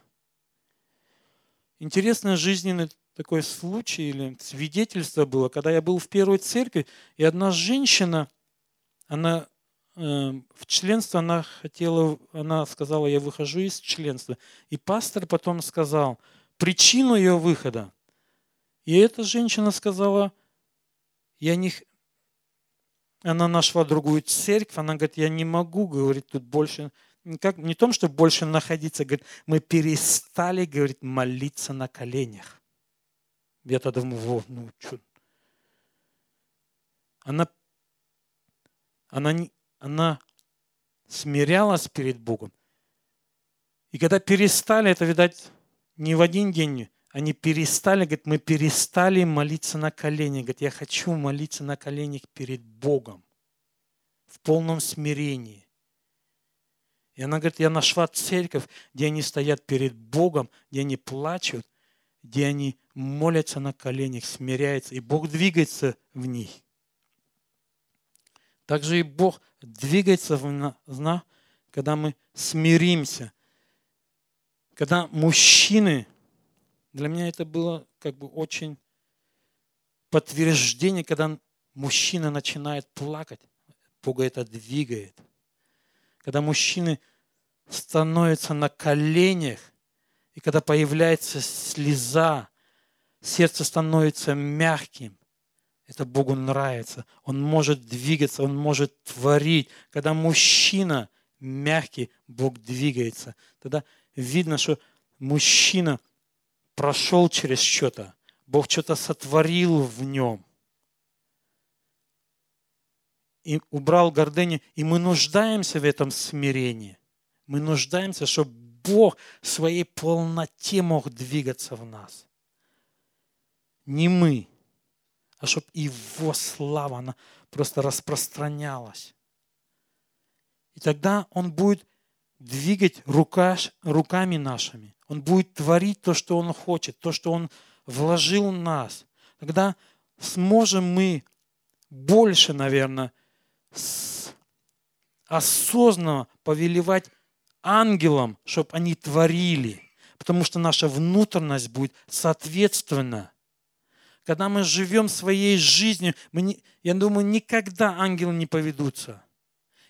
Интересный жизненный такой случай или свидетельство было, когда я был в первой церкви, и одна женщина, она э, в членство она хотела, она сказала, я выхожу из членства. И пастор потом сказал причину ее выхода. И эта женщина сказала, я не... она нашла другую церковь, она говорит, я не могу, говорит, тут больше... Как, не в том, чтобы больше находиться, говорит, мы перестали, говорит, молиться на коленях. Я-то думаю, во, ну что. Она, она, она смирялась перед Богом. И когда перестали, это, видать, не в один день, они перестали, говорит, мы перестали молиться на колени. Говорит, я хочу молиться на коленях перед Богом в полном смирении. И она говорит, я нашла церковь, где они стоят перед Богом, где они плачут, где они молятся на коленях, смиряются, и Бог двигается в них. Также и Бог двигается в нас, когда мы смиримся. Когда мужчины, для меня это было как бы очень подтверждение, когда мужчина начинает плакать, Бога это двигает. Когда мужчины становятся на коленях, и когда появляется слеза, сердце становится мягким. Это Богу нравится. Он может двигаться, он может творить. Когда мужчина мягкий, Бог двигается. Тогда видно, что мужчина прошел через что-то. Бог что-то сотворил в нем. И убрал гордыню. И мы нуждаемся в этом смирении. Мы нуждаемся, чтобы Бог в своей полноте мог двигаться в нас. Не мы, а чтобы Его слава, она просто распространялась. И тогда Он будет двигать рука, руками нашими. Он будет творить то, что Он хочет, то, что Он вложил в нас. Тогда сможем мы больше, наверное, осознанно повелевать ангелам, чтобы они творили, потому что наша внутренность будет соответственна. Когда мы живем своей жизнью, мы не, я думаю, никогда ангелы не поведутся.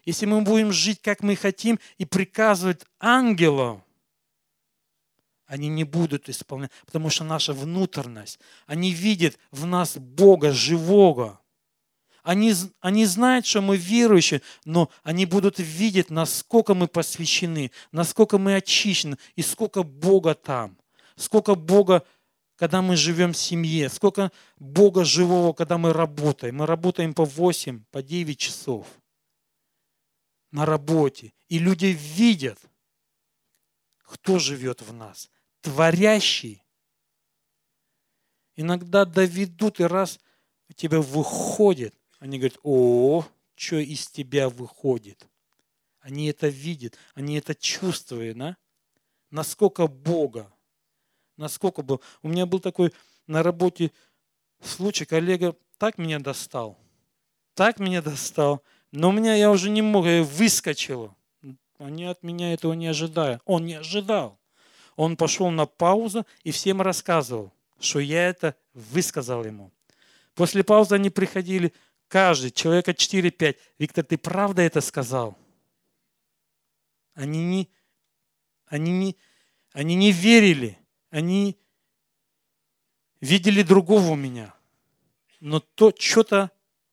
Если мы будем жить, как мы хотим, и приказывать ангелам, они не будут исполнять, потому что наша внутренность, они видят в нас Бога живого. Они, они знают, что мы верующие, но они будут видеть, насколько мы посвящены, насколько мы очищены, и сколько Бога там, сколько Бога, когда мы живем в семье, сколько Бога живого, когда мы работаем. Мы работаем по восемь, по девять часов на работе. И люди видят, кто живет в нас. Творящий. Иногда доведут, и раз у тебя выходит, они говорят, о, что из тебя выходит? Они это видят, они это чувствуют. Да? Насколько Бога. Насколько был. У меня был такой на работе случай, коллега так меня достал. Так меня достал. Но у меня я уже не мог, я выскочил. Они от меня этого не ожидали. Он не ожидал. Он пошел на паузу и всем рассказывал, что я это высказал ему. После паузы они приходили, каждый, человека четыре-пять. Виктор, ты правда это сказал? Они не, они не, они не верили. Они видели другого у меня. Но то что-то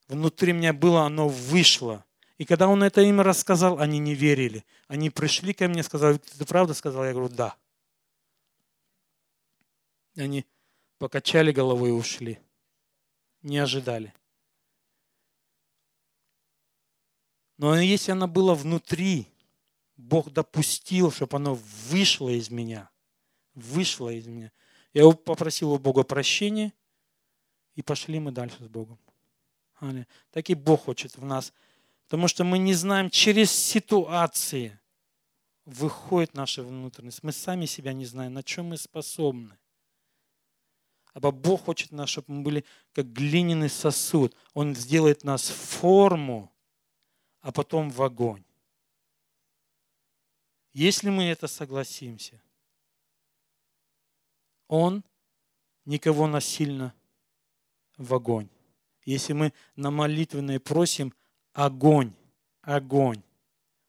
внутри меня было, оно вышло. И когда он это им рассказал, они не верили. Они пришли ко мне и сказали, ты правда сказал? Я говорю, да. Они покачали головой и ушли. Не ожидали. Но если оно было внутри, Бог допустил, чтобы оно вышло из меня. Вышла из меня. Я попросил у Бога прощения, и пошли мы дальше с Богом. Так и Бог хочет в нас Потому что мы не знаем, через ситуации выходит наша внутренность. Мы сами себя не знаем, на чем мы способны. А Бог хочет нас, чтобы мы были как глиняный сосуд. Он сделает нас в форму, а потом в огонь. Если мы это согласимся, Он никого насильно в огонь. Если мы на молитвенной просим огонь, огонь,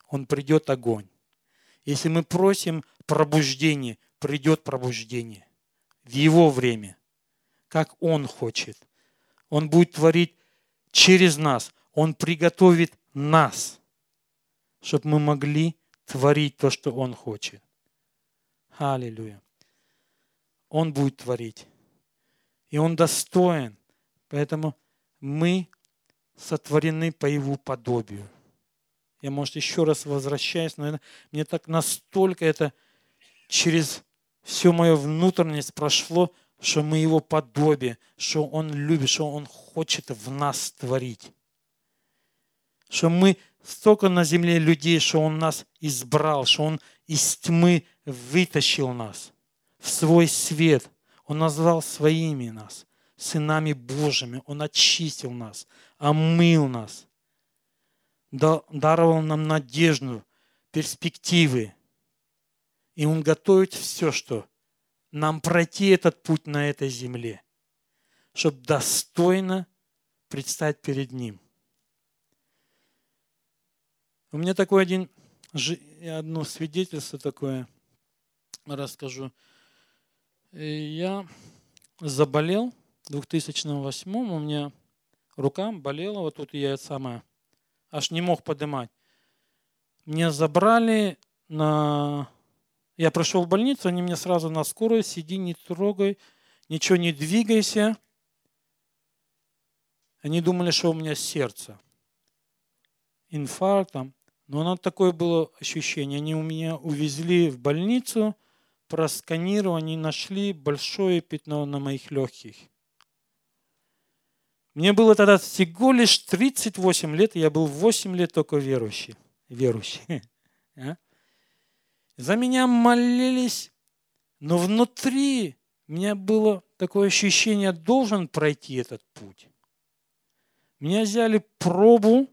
Он придет огонь. Если мы просим пробуждение, придет пробуждение в Его время, как Он хочет. Он будет творить через нас. Он приготовит нас, чтобы мы могли творить то, что Он хочет. Аллилуйя. Он будет творить. И Он достоин. Поэтому мы сотворены по Его подобию. Я, может, еще раз возвращаюсь, но мне так настолько это через всю мою внутренность прошло, что мы Его подобие, что Он любит, что Он хочет в нас творить. Что мы столько на земле людей, что Он нас избрал, что Он из тьмы вытащил нас в свой свет. Он назвал своими нас, сынами Божьими. Он очистил нас, омыл нас, даровал нам надежду, перспективы. И Он готовит все, что нам пройти этот путь на этой земле, чтобы достойно предстать перед Ним. У меня такое один, одно свидетельство такое расскажу. Я заболел в две тысячи восьмом, у меня рука болела, вот тут я сама аж не мог поднимать. Меня забрали на... Я пришел в больницу, они меня сразу на скорую: сиди, не трогай, ничего не двигайся. Они думали, что у меня сердце, инфаркт там. Но оно такое было ощущение. Они у меня увезли в больницу, просканировали, нашли большое пятно на моих легких. Мне было тогда всего лишь тридцать восемь лет, и я был восемь лет только верующий. верующий. За меня молились, но внутри у меня было такое ощущение: я должен пройти этот путь. Меня взяли пробу,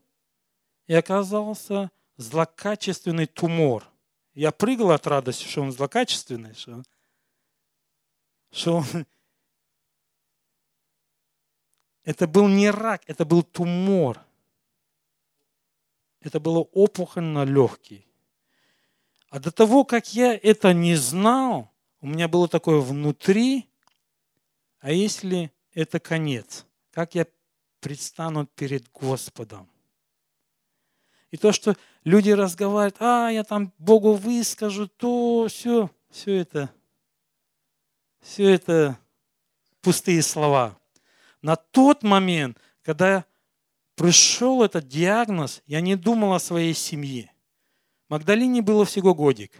и оказался злокачественный тумор. Я прыгал от радости, что он злокачественный, что, что он... Это был не рак, это был тумор. Это была опухоль на легкие. А до того, как я это не знал, у меня было такое внутри: а если это конец, как я предстану перед Господом? И то, что люди разговаривают: а, я там Богу выскажу, то все, все это, все это пустые слова. На тот момент, когда пришел этот диагноз, я не думал о своей семье. Магдалине было всего годик.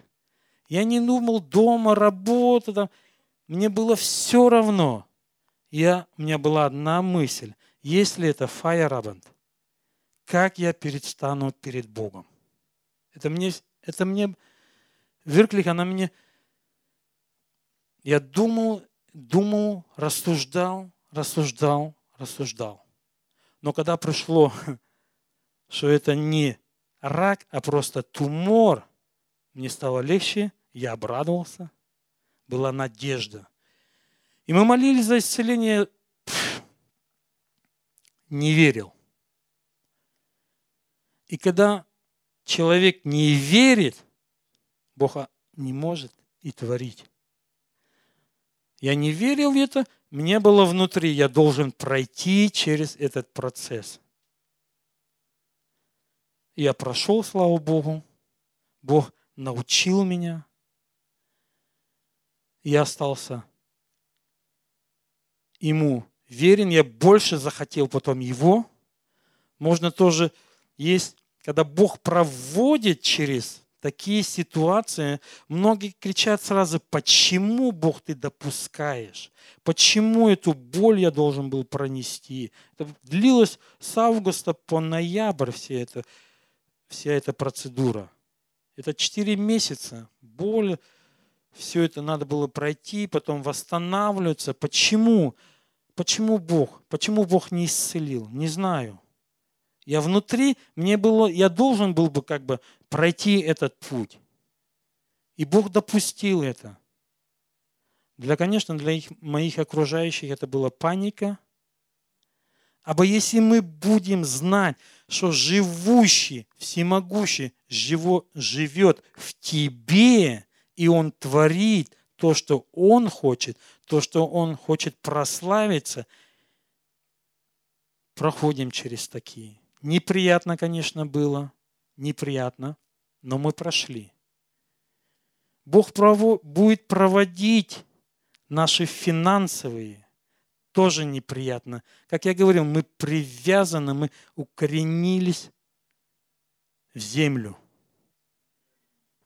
Я не думал дома, работа. Там. Мне было все равно. Я, у меня была одна мысль: если это фаерабанд, как я предстану перед Богом? Это мне, это мне, wirklich, она мне, я думал, думал, рассуждал, рассуждал, рассуждал. Но когда пришло, что это не рак, а просто тумор, мне стало легче, я обрадовался, была надежда. И мы молились за исцеление, пфф, не верил. И когда человек не верит, Бог не может и творить. Я не верил в это, мне было внутри: я должен пройти через этот процесс. Я прошел, слава Богу. Бог научил меня. Я остался Ему верен. Я больше захотел потом Его. Можно тоже есть, когда Бог проводит через такие ситуации, многие кричат сразу: почему, Бог, ты допускаешь? Почему эту боль я должен был пронести? Это длилось с августа по ноябрь вся эта, вся эта процедура. Это четыре месяца боли, все это надо было пройти, потом восстанавливаться. Почему? Почему Бог? Почему Бог не исцелил? Не знаю. Я внутри, мне было, я должен был бы как бы пройти этот путь. И Бог допустил это. Для, конечно, для их, моих окружающих это была паника. Або если мы будем знать, что живущий, всемогущий живо, живет в тебе, и он творит то, что он хочет, то, что он хочет прославиться, проходим через такие. Неприятно, конечно, было, неприятно, но мы прошли. Бог прово- будет проводить наши финансовые, тоже неприятно. Как я говорил, мы привязаны, мы укоренились в землю,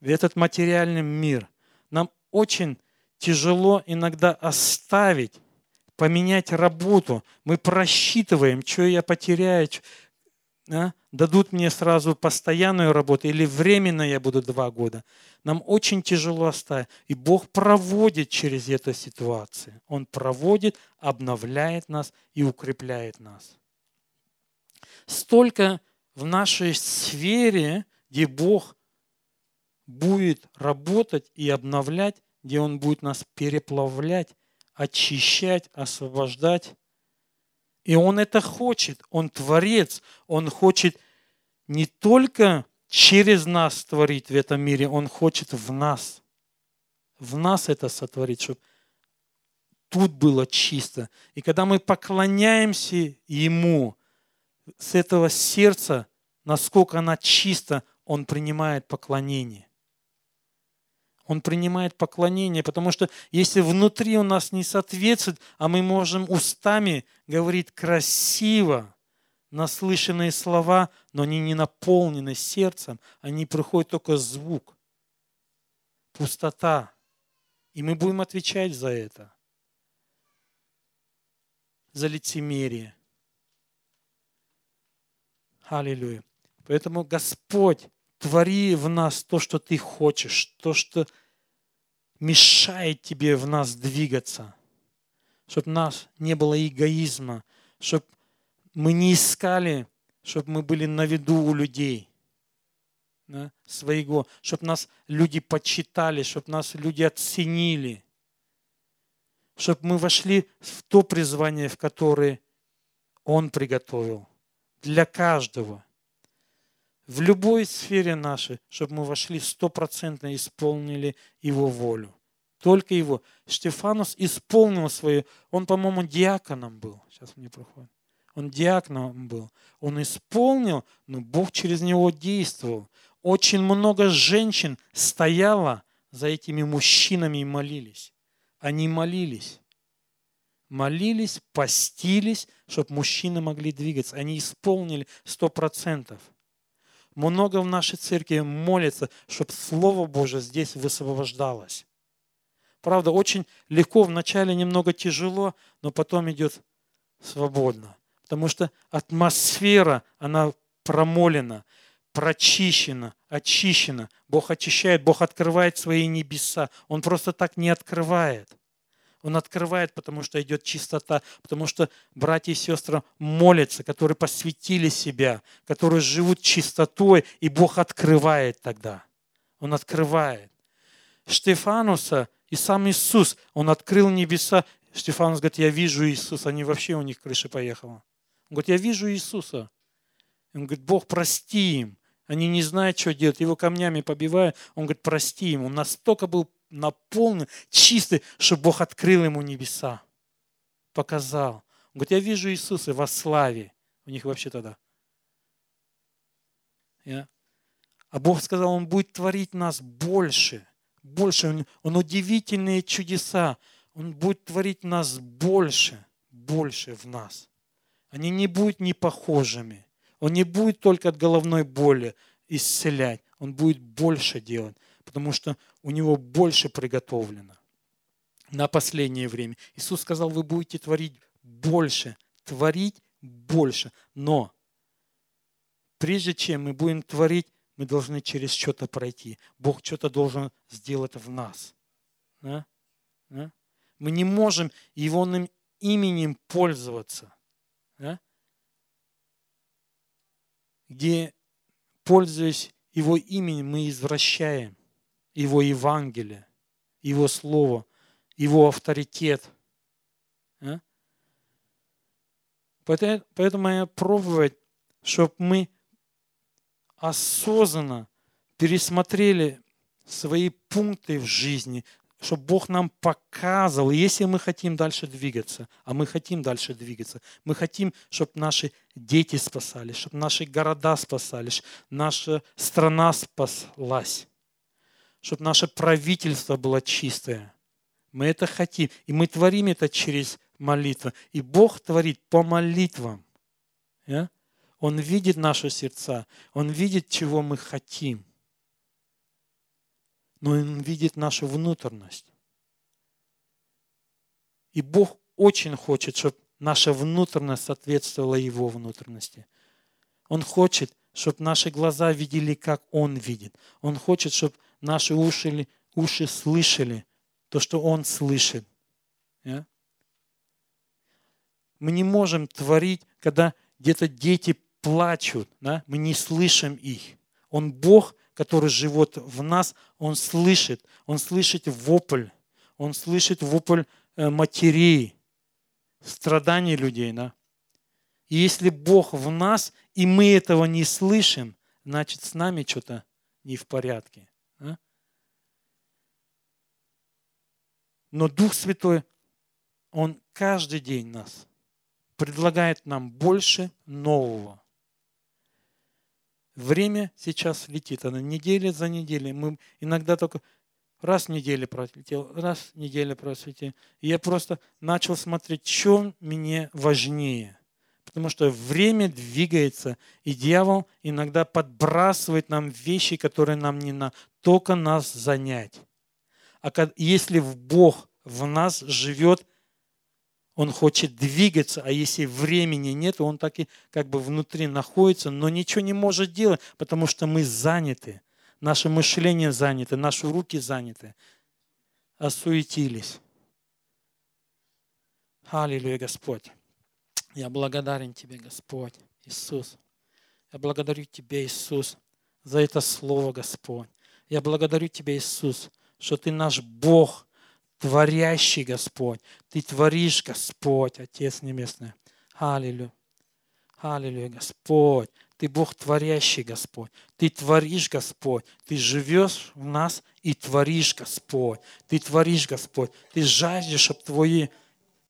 в этот материальный мир. Нам очень тяжело иногда оставить, поменять работу. Мы просчитываем, что я потеряю, а? Дадут мне сразу постоянную работу или временно я буду два года. Нам очень тяжело оставить. И Бог проводит через эту ситуацию. Он проводит, обновляет нас и укрепляет нас. Столько в нашей сфере, где Бог будет работать и обновлять, где Он будет нас переплавлять, очищать, освобождать. И Он это хочет. Он Творец. Он хочет не только через нас творить в этом мире, Он хочет в нас. В нас это сотворить, чтобы тут было чисто. И когда мы поклоняемся Ему, с этого сердца, насколько оно чисто, Он принимает поклонение. Он принимает поклонение, потому что если внутри у нас не соответствует, а мы можем устами говорить красиво наслышанные слова, но они не наполнены сердцем, они приходят только звук, пустота. И мы будем отвечать за это, за лицемерие. Аллилуйя. Поэтому Господь, твори в нас то, что ты хочешь, то, что мешает тебе в нас двигаться, чтобы у нас не было эгоизма, чтобы мы не искали, чтобы мы были на виду у людей, да, своего, чтобы нас люди почитали, чтобы нас люди оценили, чтобы мы вошли в то призвание, в которое Он приготовил для каждого. В любой сфере нашей, чтобы мы вошли стопроцентно, исполнили Его волю. Только Его. Штефанус исполнил свою... Он, по-моему, диаконом был. Сейчас мне проходит. Он диаконом был. Он исполнил, но Бог через него действовал. Очень много женщин стояло за этими мужчинами и молились. Они молились. Молились, постились, чтобы мужчины могли двигаться. Они исполнили сто процентов. Много в нашей церкви молится, чтобы Слово Божие здесь высвобождалось. Правда, очень легко, вначале немного тяжело, но потом идет свободно. Потому что атмосфера, она промолена, прочищена, очищена. Бог очищает, Бог открывает свои небеса. Он просто так не открывает. Он открывает, потому что идет чистота, потому что братья и сестры молятся, которые посвятили себя, которые живут чистотой, и Бог открывает тогда. Он открывает. Штефануса и сам Иисус, Он открыл небеса. Штефанус говорит: я вижу Иисуса. Они вообще, у них крыша поехала. Он говорит: я вижу Иисуса. Он говорит: Бог, прости им. Они не знают, что делать. Его камнями побивают. Он говорит: прости им. Он настолько был наполнен, чистый, что Бог открыл ему небеса. Показал. Он говорит: я вижу Иисуса во славе. У них вообще тогда. Yeah. А Бог сказал, Он будет творить нас больше. Больше. Он, он удивительные чудеса. Он будет творить нас больше. Больше в нас. Они не будут непохожими. Он не будет только от головной боли исцелять, Он будет больше делать, потому что у Него больше приготовлено на последнее время. Иисус сказал, вы будете творить больше, творить больше. Но прежде чем мы будем творить, мы должны через что-то пройти. Бог что-то должен сделать в нас. Да? Да? Мы не можем Его именем пользоваться. Да? Где, пользуясь Его именем, мы извращаем Его Евангелие, Его Слово, Его авторитет. Да? Поэтому, поэтому я пробовать, чтобы мы осознанно пересмотрели свои пункты в жизни, чтобы Бог нам показывал, если мы хотим дальше двигаться, а мы хотим дальше двигаться, мы хотим, чтобы наши дети спасались, чтобы наши города спасались, наша страна спаслась, чтобы наше правительство было чистое. Мы это хотим, и мы творим это через молитву. И Бог творит по молитвам. Он видит наши сердца, Он видит, чего мы хотим. Но Он видит нашу внутренность. И Бог очень хочет, чтобы наша внутренность соответствовала Его внутренности. Он хочет, чтобы наши глаза видели, как Он видит. Он хочет, чтобы наши уши, уши слышали то, что Он слышит. Мы не можем творить, когда где-то дети плачут, да? Мы не слышим их. Он Бог, который живет в нас, Он слышит. Он слышит вопль. Он слышит вопль матерей, страданий людей. Да? И если Бог в нас, и мы этого не слышим, значит, с нами что-то не в порядке. Да? Но Дух Святой, Он каждый день нас предлагает нам больше нового. Время сейчас летит, оно неделя за неделей. Мы иногда только раз в неделю пролетел, раз в неделю пролетел. И я просто начал смотреть, что мне важнее. Потому что время двигается, и дьявол иногда подбрасывает нам вещи, которые нам не надо, только нас занять. А если Бог в нас живет, Он хочет двигаться, а если времени нет, он так и как бы внутри находится, но ничего не может делать, потому что мы заняты, наше мышление занято, наши руки заняты, осуетились. Аллилуйя, Господь. Я благодарен Тебе, Господь, Иисус. Я благодарю Тебя, Иисус, за это слово, Господь. Я благодарю Тебя, Иисус, что Ты наш Бог, творящий Господь. Ты творишь, Господь, Отец Небесный. Аллилуйя. Аллилуйя, Господь. Ты Бог творящий, Господь. Ты творишь, Господь. Ты живешь в нас и творишь, Господь. Ты творишь, Господь. Ты жаждешь, чтобы Твои,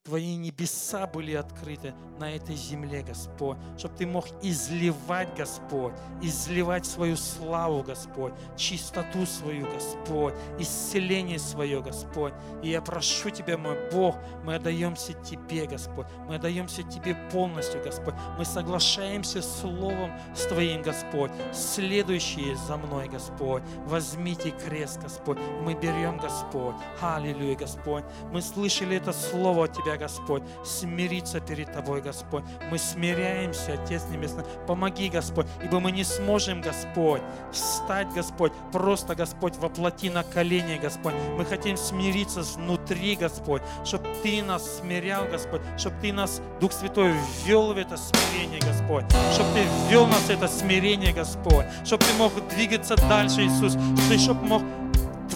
Твои небеса были открыты на этой земле, Господь. Чтобы Ты мог изливать, Господь. Изливать свою славу, Господь. Чистоту свою, Господь. Исцеление свое, Господь. И я прошу Тебя, мой Бог, мы отдаемся Тебе, Господь. Мы отдаемся Тебе полностью, Господь. Мы соглашаемся с Словом с Твоим, Господь. Следующие за мной, Господь. Возьмите крест, Господь. Мы берем, Господь. Аллилуйя, Господь. Мы слышали это Слово от Тебя, Господь, смириться перед Тобой, Господь. Мы смиряемся, Отец Небесный. Помоги, Господь, ибо мы не сможем, Господь, встать, Господь, просто, Господь, воплоти на колени, Господь. Мы хотим смириться внутри, Господь, чтобы Ты нас смирял, Господь, чтобы Ты нас, Дух Святой, ввел в это смирение, Господь, чтобы Ты ввел нас в это смирение, Господь, чтобы Ты мог двигаться дальше, Иисус, Ты, чтобы мог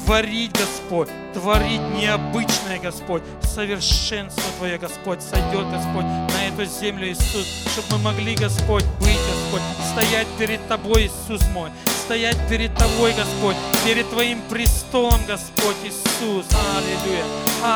творить, Господь, творить необычное, Господь. Совершенство Твое, Господь, сойдет, Господь, на эту землю, Иисус, чтобы мы могли, Господь, быть, Господь, стоять перед Тобой, Иисус мой, стоять перед Тобой, Господь, перед Твоим престолом, Господь, Иисус. Аллилуйя,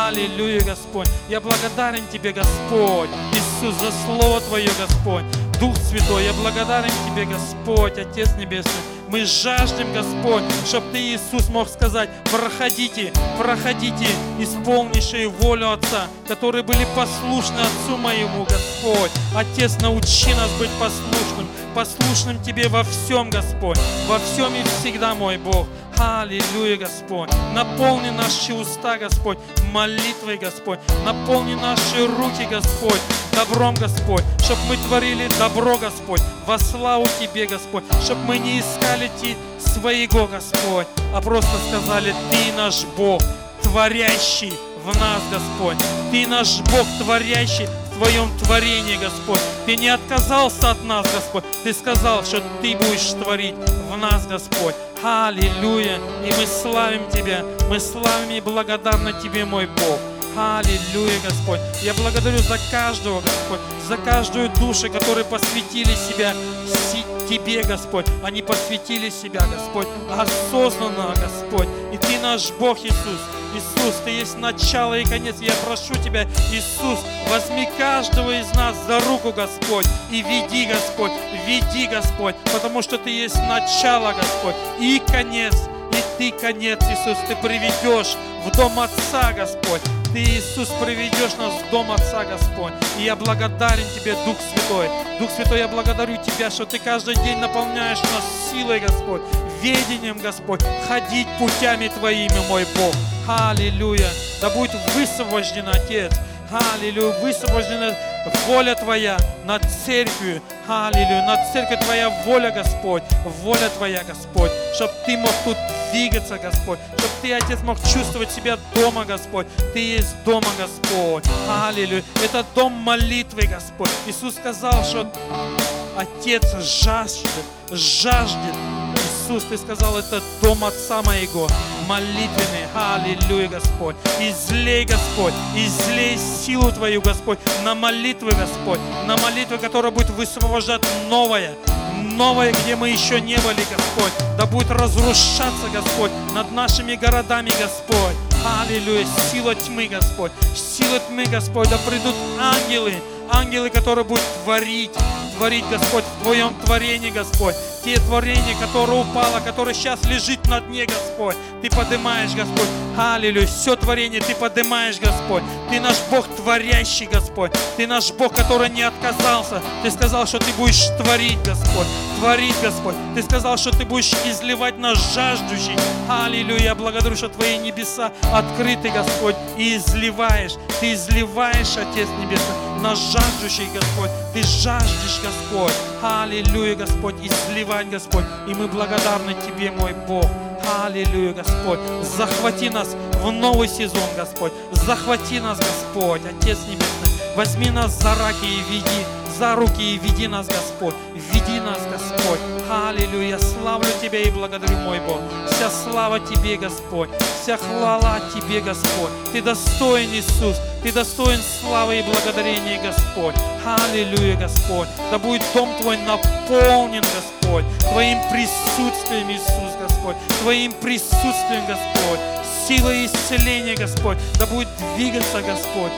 аллилуйя, Господь. Я благодарен Тебе, Господь, Иисус, за Слово Твое, Господь. Дух Святой, я благодарен Тебе, Господь, Отец Небесный. Мы жаждем, Господь, чтобы Ты, Иисус, мог сказать: проходите, проходите, исполнившие волю Отца, которые были послушны Отцу моему, Господь. Отец, научи нас быть послушным, послушным Тебе во всем, Господь, во всем и всегда, мой Бог. Аллилуйя, Господь. Наполни наши уста, Господь, молитвой, Господь. Наполни наши руки, Господь, добром, Господь. Чтоб мы творили добро, Господь, во славу Тебе, Господь. Чтоб мы не искали своего, Господь, а просто сказали: Ты наш Бог, творящий в нас, Господь. Ты наш Бог, творящий в Твоем творении, Господь. Ты не отказался от нас, Господь. Ты сказал, что Ты будешь творить в нас, Господь. Аллилуйя! И мы славим Тебя, мы славим и благодарны Тебе, мой Бог. Аллилуйя, Господь! Я благодарю за каждого, Господь, за каждую душу, которые посвятили себя Тебе, Господь. Они посвятили себя, Господь, осознанно, Господь. И Ты наш Бог, Иисус. Иисус, Ты есть начало и конец. Я прошу Тебя, Иисус, возьми каждого из нас за руку, Господь, и веди, Господь, веди, Господь, потому что Ты есть начало, Господь, и конец, и Ты конец, Иисус. Ты приведешь в дом Отца, Господь. Ты, Иисус, приведешь нас в дом Отца, Господь. И я благодарен Тебе, Дух Святой. Дух Святой, я благодарю Тебя, что Ты каждый день наполняешь нас силой, Господь, ведением, Господь, ходить путями Твоими, мой Бог. Аллилуйя. Да будет высвобожден, Отец. Аллилуйя. Высвобождена воля Твоя над церковью. Аллилуйя. Над церковью Твоя воля, Господь. Воля Твоя, Господь. Чтоб Ты мог тут двигаться, Господь. Чтоб Ты, Отец, мог чувствовать себя дома, Господь. Ты есть дома, Господь. Аллилуйя. Это дом молитвы, Господь. Иисус сказал, что Отец жаждет, жаждет. Иисус, Ты сказал, это дом Отца моего, молитвенный. Аллилуйя, Господь. Излей, Господь, излей силу Твою, Господь, на молитвы, Господь, на молитвы, которая будет высвобождать новое, новое, где мы еще не были, Господь. Да будет разрушаться, Господь, над нашими городами, Господь. Аллилуйя, сила тьмы, Господь, сила тьмы, Господь, да придут ангелы, ангелы, которые будут творить, творить, Господь, в Твоем творении, Господь. Те творения, которые упало, которые сейчас лежит на дне, Господь, Ты поднимаешь, Господь. Аллилуйя, все творение Ты поднимаешь, Господь. Ты наш Бог творящий, Господь. Ты наш Бог, который не отказался. Ты сказал, что Ты будешь творить, Господь. Творить, Господь. Ты сказал, что Ты будешь изливать на жаждущий. Аллилуйя, я благодарю, что Твои небеса открыты, Господь, и изливаешь. Ты изливаешь, Отец Небесный, на жаждущий, Господь. Ты жаждешь, Господь. Аллилуйя, Господь, изливай, Господь. И мы благодарны Тебе, мой Бог. Аллилуйя, Господь. Захвати нас в новый сезон, Господь. Захвати нас, Господь, Отец Небесный. Возьми нас за раки и веди, за руки и веди нас, Господь. Веди нас, Господь. Аллилуйя. Славлю Тебя и благодарю, мой Бог. Вся слава Тебе, Господь. Вся хвала Тебе, Господь. Ты достоин, Иисус. Ты достоин славы и благодарения, Господь. Аллилуйя, Господь. Да будет дом Твой наполнен, Господь. Твоим присутствием, Иисус, Господь. Твоим присутствием, Господь. Сила исцеления, Господь, да будет двигаться, Господь.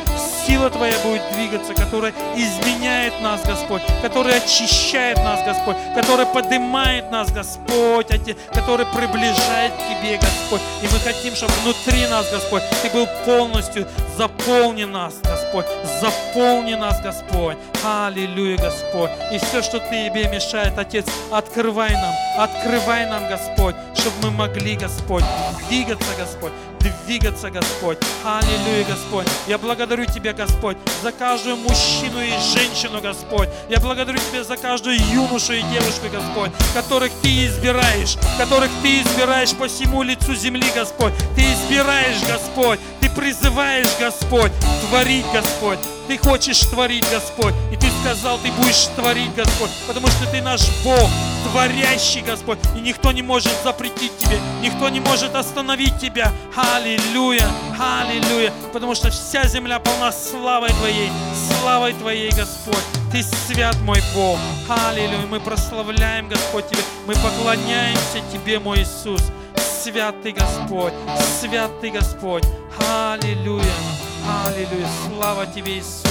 Сила Твоя будет двигаться, которая изменяет нас, Господь, которая очищает нас, Господь, которая поднимает нас, Господь, Отец, которая приближает к Тебе, Господь. И мы хотим, чтобы внутри нас, Господь, Ты был полностью заполнен нас, Господь, заполни нас, Господь. Аллилуйя, Господь. И все, что Ты Тебе мешает, Отец, открывай нам, открывай нам, Господь, чтобы мы могли, Господь, двигаться, Господь, двигаться, Господь. Аллилуйя, Господь. Я благодарю Тебя, Господь, за каждую мужчину и женщину, Господь. Я благодарю Тебя за каждую юношу и девушку, Господь, которых Ты избираешь, которых Ты избираешь по всему лицу земли, Господь. Ты избираешь, Господь, Ты призываешь, Господь, творить, Господь. Ты хочешь творить, Господь, и Ты сказал, Ты будешь творить, Господь, потому что Ты наш Бог, творящий, Господь, и никто не может запретить Тебе, никто не может остановить Тебя. Аллилуйя, аллилуйя, потому что вся земля полна славой Твоей, славой Твоей, Господь. Ты свят, мой Бог. Аллилуйя, мы прославляем, Господь, Тебя, мы поклоняемся Тебе, мой Иисус. Свят Ты, Господь, свят Ты, Господь. Аллилуйя. Аллилуйя, слава Тебе, Иисус,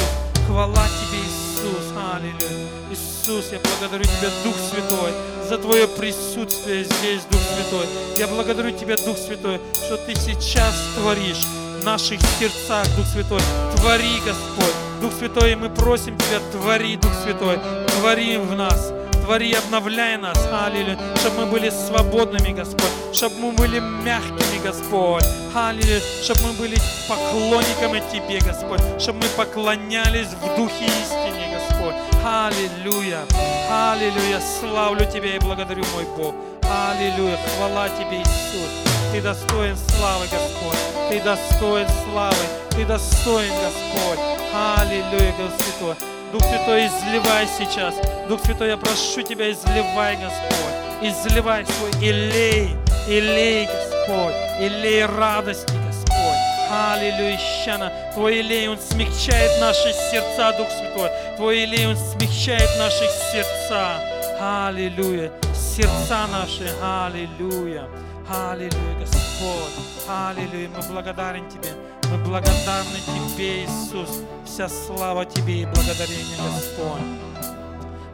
хвала Тебе, Иисус. Иисус, аллилуйя. Иисус, я благодарю Тебя, Дух Святой, за Твое присутствие здесь, Дух Святой. Я благодарю Тебя, Дух Святой, что Ты сейчас творишь в наших сердцах, Дух Святой. Твори, Господь, Дух Святой, и мы просим Тебя, твори, Дух Святой, твори в нас. Твори, обновляй нас, аллилуйя, чтобы мы были свободными, Господь, чтобы мы были мягкими, Господь, аллилуйя, чтобы мы были поклонниками Тебе, Господь, чтобы мы поклонялись в Духе истине, Господь, аллилуйя, аллилуйя, славлю Тебя и благодарю, мой Бог, аллилуйя, хвала Тебе, Иисус, Ты достоин славы, Господь, Ты достоин славы, Ты достоин, Господь, аллилуйя, Господь, Дух Святой, изливай сейчас. Дух Святой, я прошу Тебя, изливай, Господь. Изливай свой и лей, и лей, Господь, и лей радости, Господь. Аллилуйя, щана. Твой елей, он смягчает наши сердца, Дух Святой. Твой елей, он смягчает наши сердца. Аллилуйя, сердца наши, аллилуйя. Аллилуйя, Господь, аллилуйя, мы благодарен Тебе, мы благодарны Тебе, Иисус, вся слава Тебе и благодарение, Господь.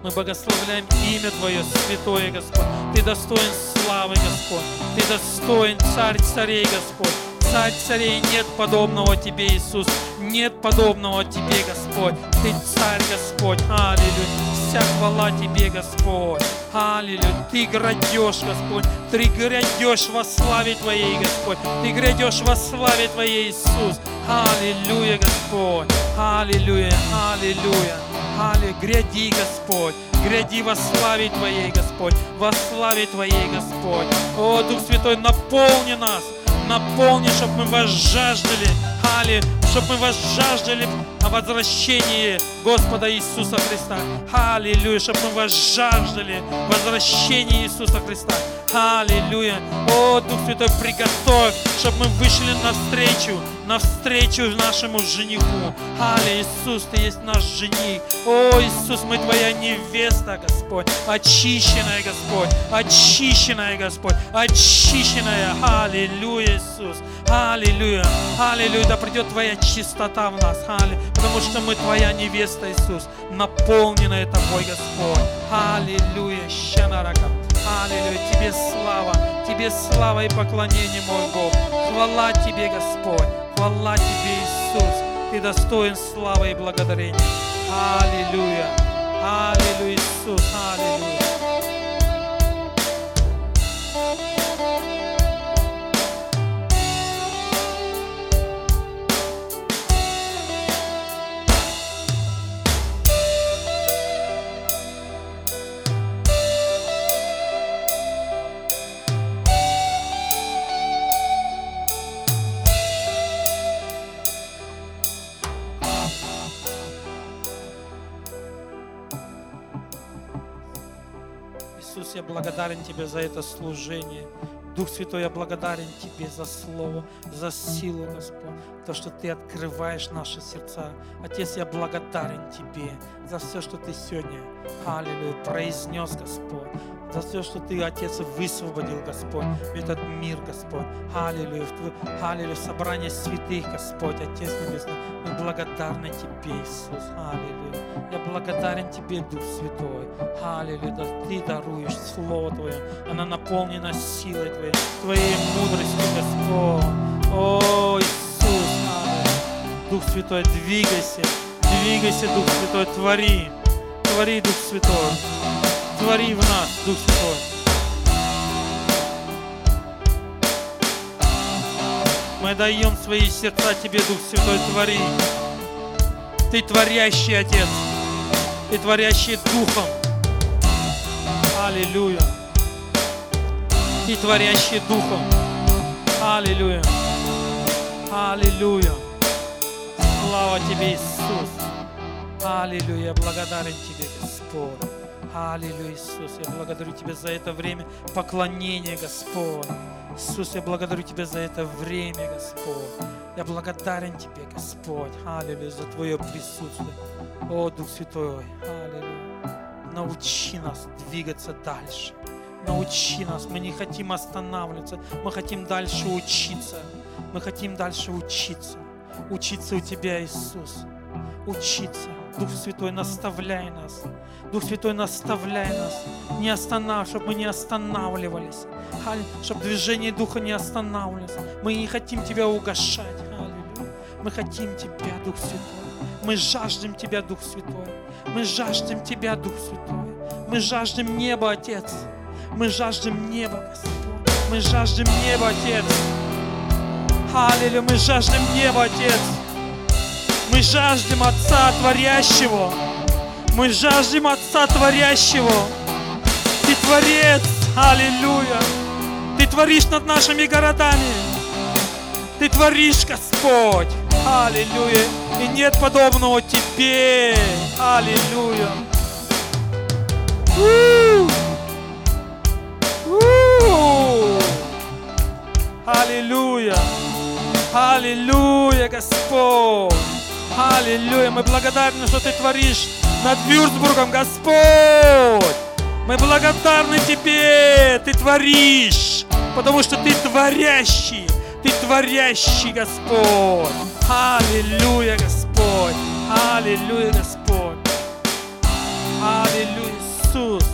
Мы благословляем имя Твое, святое, Господь, Ты достоин славы, Господь, Ты достоин Царь царей, Господь, Царь царей, нет подобного Тебе, Иисус, нет подобного Тебе, Господь, Ты Царь, Господь, аллилуйя. Вся хвала Тебе, Господь, аллилуйя, Ты грядешь, Господь, Ты грядешь во славе Твоей, Господь, Ты грядешь во славе Твоей, Иисус, аллилуйя, Господь, аллилуйя, аллилуйя, аллилуйя, гряди, Господь, гряди во славе Твоей, Господь, во славе Твоей, Господь, о, Дух Святой, наполни нас, наполни, чтобы мы вас жаждали, аллилуйя, чтобы мы вас жаждали о возвращении Господа Иисуса Христа. Аллилуйя, чтобы мы вас жаждали возвращения Иисуса Христа. Аллилуйя. О, Дух Святой, приготовь, чтобы мы вышли навстречу, навстречу нашему жениху. Аллилуйя, Иисус, Ты есть наш жених. О, Иисус, мы Твоя невеста, Господь, очищенная, Господь, очищенная, Господь, очищенная. Аллилуйя, Иисус. Аллилуйя. Аллилуйя, да придет Твоя чистота в нас. Аллилуйя. Потому что мы Твоя невеста, Иисус, наполненная Тобой, Господь. Аллилуйя, щенарака. Аллилуйя, Тебе слава, Тебе слава и поклонение, мой Бог. Хвала Тебе, Господь, хвала Тебе, Иисус. Ты достоин славы и благодарения. Аллилуйя, аллилуйя, Иисус, аллилуйя. Я благодарен Тебе за это служение. Дух Святой, я благодарен Тебе за Слово, за силу, Господь, то, что Ты открываешь наши сердца. Отец, я благодарен Тебе за все, что Ты сегодня, аллилуйя, произнес, Господь, за все, что Ты, Отец, высвободил, Господь, в этот мир, Господь, аллилуйя, аллилуйя, собрание святых, Господь, Отец Небесный, мы благодарны Тебе, Иисус, аллилуйя. Я благодарен Тебе, Дух Святой, аллилуйя, да Ты даруешь Слово Твое, оно наполнено силой Твоей, Твоей мудростью, Господь. О, Иисус, аллилуйя. Дух Святой, двигайся, двигайся, Дух Святой, твори, твори, Дух Святой, твори в нас, Дух Святой. Мы даем свои сердца Тебе, Дух Святой, твори. Ты творящий, Отец, Ты творящий Духом. Аллилуйя. Ты творящий Духом. Аллилуйя. Аллилуйя. Слава Тебе, Иисус. Аллилуйя. Я благодарен Тебе, Господь. Аллилуйя, Иисус. Я благодарю Тебя за это время поклонения, Господь. Иисус, я благодарю Тебя за это время, Господь. Я благодарен Тебе, Господь. Аллилуйя, за Твое присутствие. О, Дух Святой. Аллилуйя. Научи нас двигаться дальше. Научи нас. Мы не хотим останавливаться. Мы хотим дальше учиться. Мы хотим дальше учиться. Учиться у Тебя, Иисус. Учиться. Дух Святой, наставляй нас. Дух Святой, наставляй нас. Не останавливай, чтобы мы не останавливались. Аллилуйя. Чтобы движение Духа не останавливалось. Мы не хотим Тебя угашать. Аллилуйя. Мы хотим Тебя, Дух Святой. Мы жаждем Тебя, Дух Святой. Мы жаждем Тебя, Дух Святой. Мы жаждем неба, Отец. Мы жаждем неба, Господь. Мы жаждем неба, Отец. Аллилуйя. Мы жаждем неба, Отец. Мы жаждем Отца Творящего. Мы жаждем Отца Творящего. Ты Творец. Аллилуйя. Ты творишь над нашими городами. Ты творишь, Господь. Аллилуйя. И нет подобного Тебе. Аллилуйя. У-у-у. Аллилуйя. Аллилуйя, Господь. Аллилуйя. Мы благодарны, что Ты творишь над Вюрцбургом, Господь. Мы благодарны Тебе. Ты творишь, потому что Ты творящий. Ты творящий, Господь. Аллилуйя, Господь. Аллилуйя, Господь. Аллилуйя, Иисус.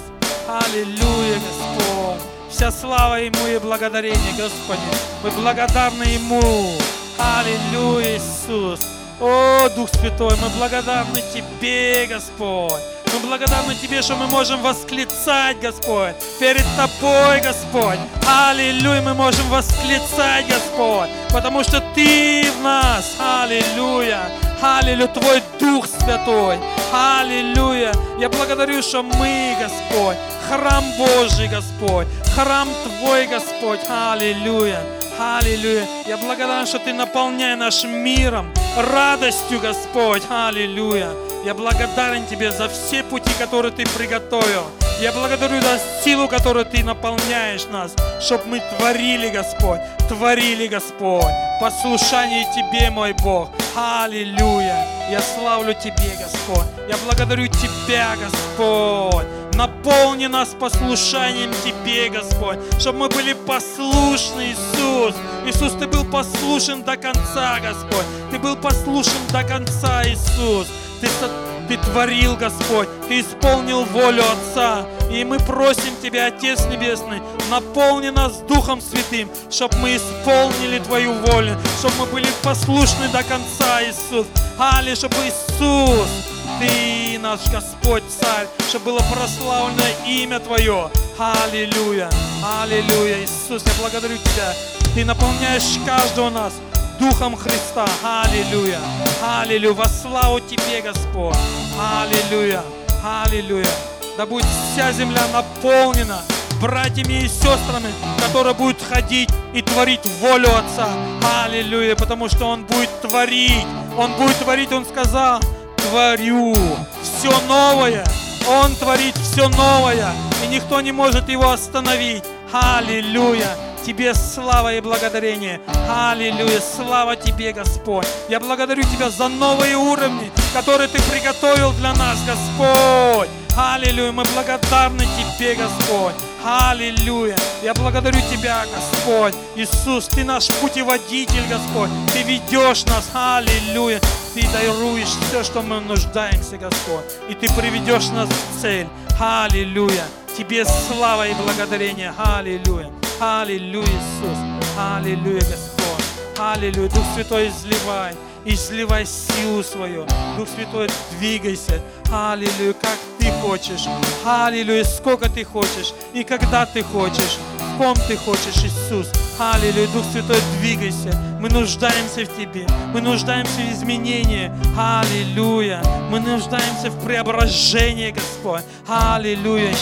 Аллилуйя, Господь. Вся слава Ему и благодарение, Господи. Мы благодарны Ему. Аллилуйя, Иисус. О, Дух Святой, мы благодарны Тебе, Господь. Мы благодарны Тебе, что мы можем восклицать, Господь, перед Тобой, Господь. Аллилуйя, мы можем восклицать, Господь, потому что Ты в нас. Аллилуйя, аллилуйя, Твой Дух Святой. Аллилуйя. Я благодарю, что мы, Господь, храм Божий, Господь, храм Твой, Господь. Аллилуйя. Аллилуйя. Я благодарен, что Ты наполняешь наш миром, радостью, Господь. Аллилуйя. Я благодарен Тебе за все пути, которые Ты приготовил. Я благодарю за силу, которую Ты наполняешь нас, чтобы мы творили, Господь, творили, Господь. Послушание Тебе, мой Бог. Аллилуйя. Я славлю Тебе, Господь. Я благодарю Тебя, Господь. Наполни нас послушанием Тебе, Господь, чтобы мы были послушны, Иисус. Иисус, Ты был послушен до конца, Господь. Ты был послушен до конца, Иисус. Ты, ты творил, Господь. Ты исполнил волю Отца. И мы просим Тебя, Отец Небесный, наполни нас Духом Святым, чтобы мы исполнили Твою волю, чтобы мы были послушны до конца, Иисус. Аллилуйя, чтобы Иисус, Ты наш Господь, Царь, чтобы было прославлено имя Твое. Аллилуйя, аллилуйя, Иисус, я благодарю Тебя. Ты наполняешь каждого нас Духом Христа. Аллилуйя, аллилуйя, во славу Тебе, Господь. Аллилуйя, аллилуйя. Да будет вся земля наполнена братьями и сестрами, которые будут ходить и творить волю Отца. Аллилуйя, потому что Он будет творить. Он будет творить, Он сказал. Творю все новое. Он творит все новое, и никто не может Его остановить. Аллилуйя. Тебе слава и благодарение. Аллилуйя. Слава Тебе, Господь. Я благодарю Тебя за новые уровни, которые Ты приготовил для нас, Господь. Аллилуйя. Мы благодарны Тебе, Господь. Аллилуйя. Я благодарю Тебя, Господь. Иисус, Ты наш путеводитель, Господь. Ты ведешь нас. Аллилуйя. Ты даруешь все, что мы нуждаемся, Господь. И Ты приведешь нас в цель. Аллилуйя. Тебе слава и благодарение. Аллилуйя. Аллилуйя, Иисус. Аллилуйя, Господь. Аллилуйя. Дух Святой, изливай. Изливай силу свою. Дух Святой, двигайся. Аллилуйя, как Ты хочешь. Аллилуйя, сколько Ты хочешь. И когда Ты хочешь. В ком Ты хочешь, Иисус. Аллилуйя, Дух Святой, двигайся. Мы нуждаемся в Тебе. Мы нуждаемся в изменении. Аллилуйя. Мы нуждаемся в преображении, Господь. Аллилуйя.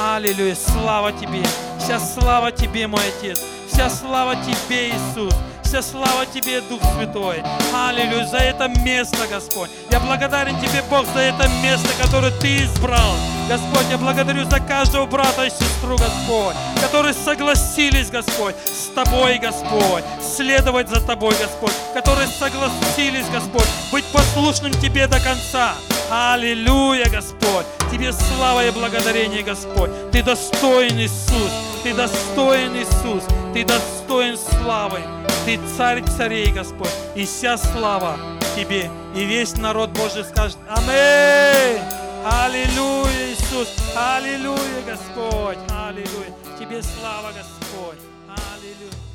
Аллилуйя. Слава Тебе. Вся слава Тебе, мой Отец. Вся слава Тебе, Иисус. Вся слава Тебе, Дух Святой. Аллилуйя. За это место, Господь. Я благодарен Тебе, Бог, за это место, которое Ты избрал. Господь, я благодарю за каждого брата и сестру, Господь, которые согласились, Господь, с Тобой, Господь, следовать за Тобой, Господь, которые согласились, Господь, быть послушным Тебе до конца. Аллилуйя, Господь. Тебе слава и благодарение, Господь. Ты достоин, Иисус. Ты достоин, Иисус. Ты достоин славы. Ты Царь царей, Господь. И вся слава Тебе. И весь народ Божий скажет аминь. Аллилуйя, Иисус. Аллилуйя, Господь. Аллилуйя. Тебе слава, Господь. Аллилуйя.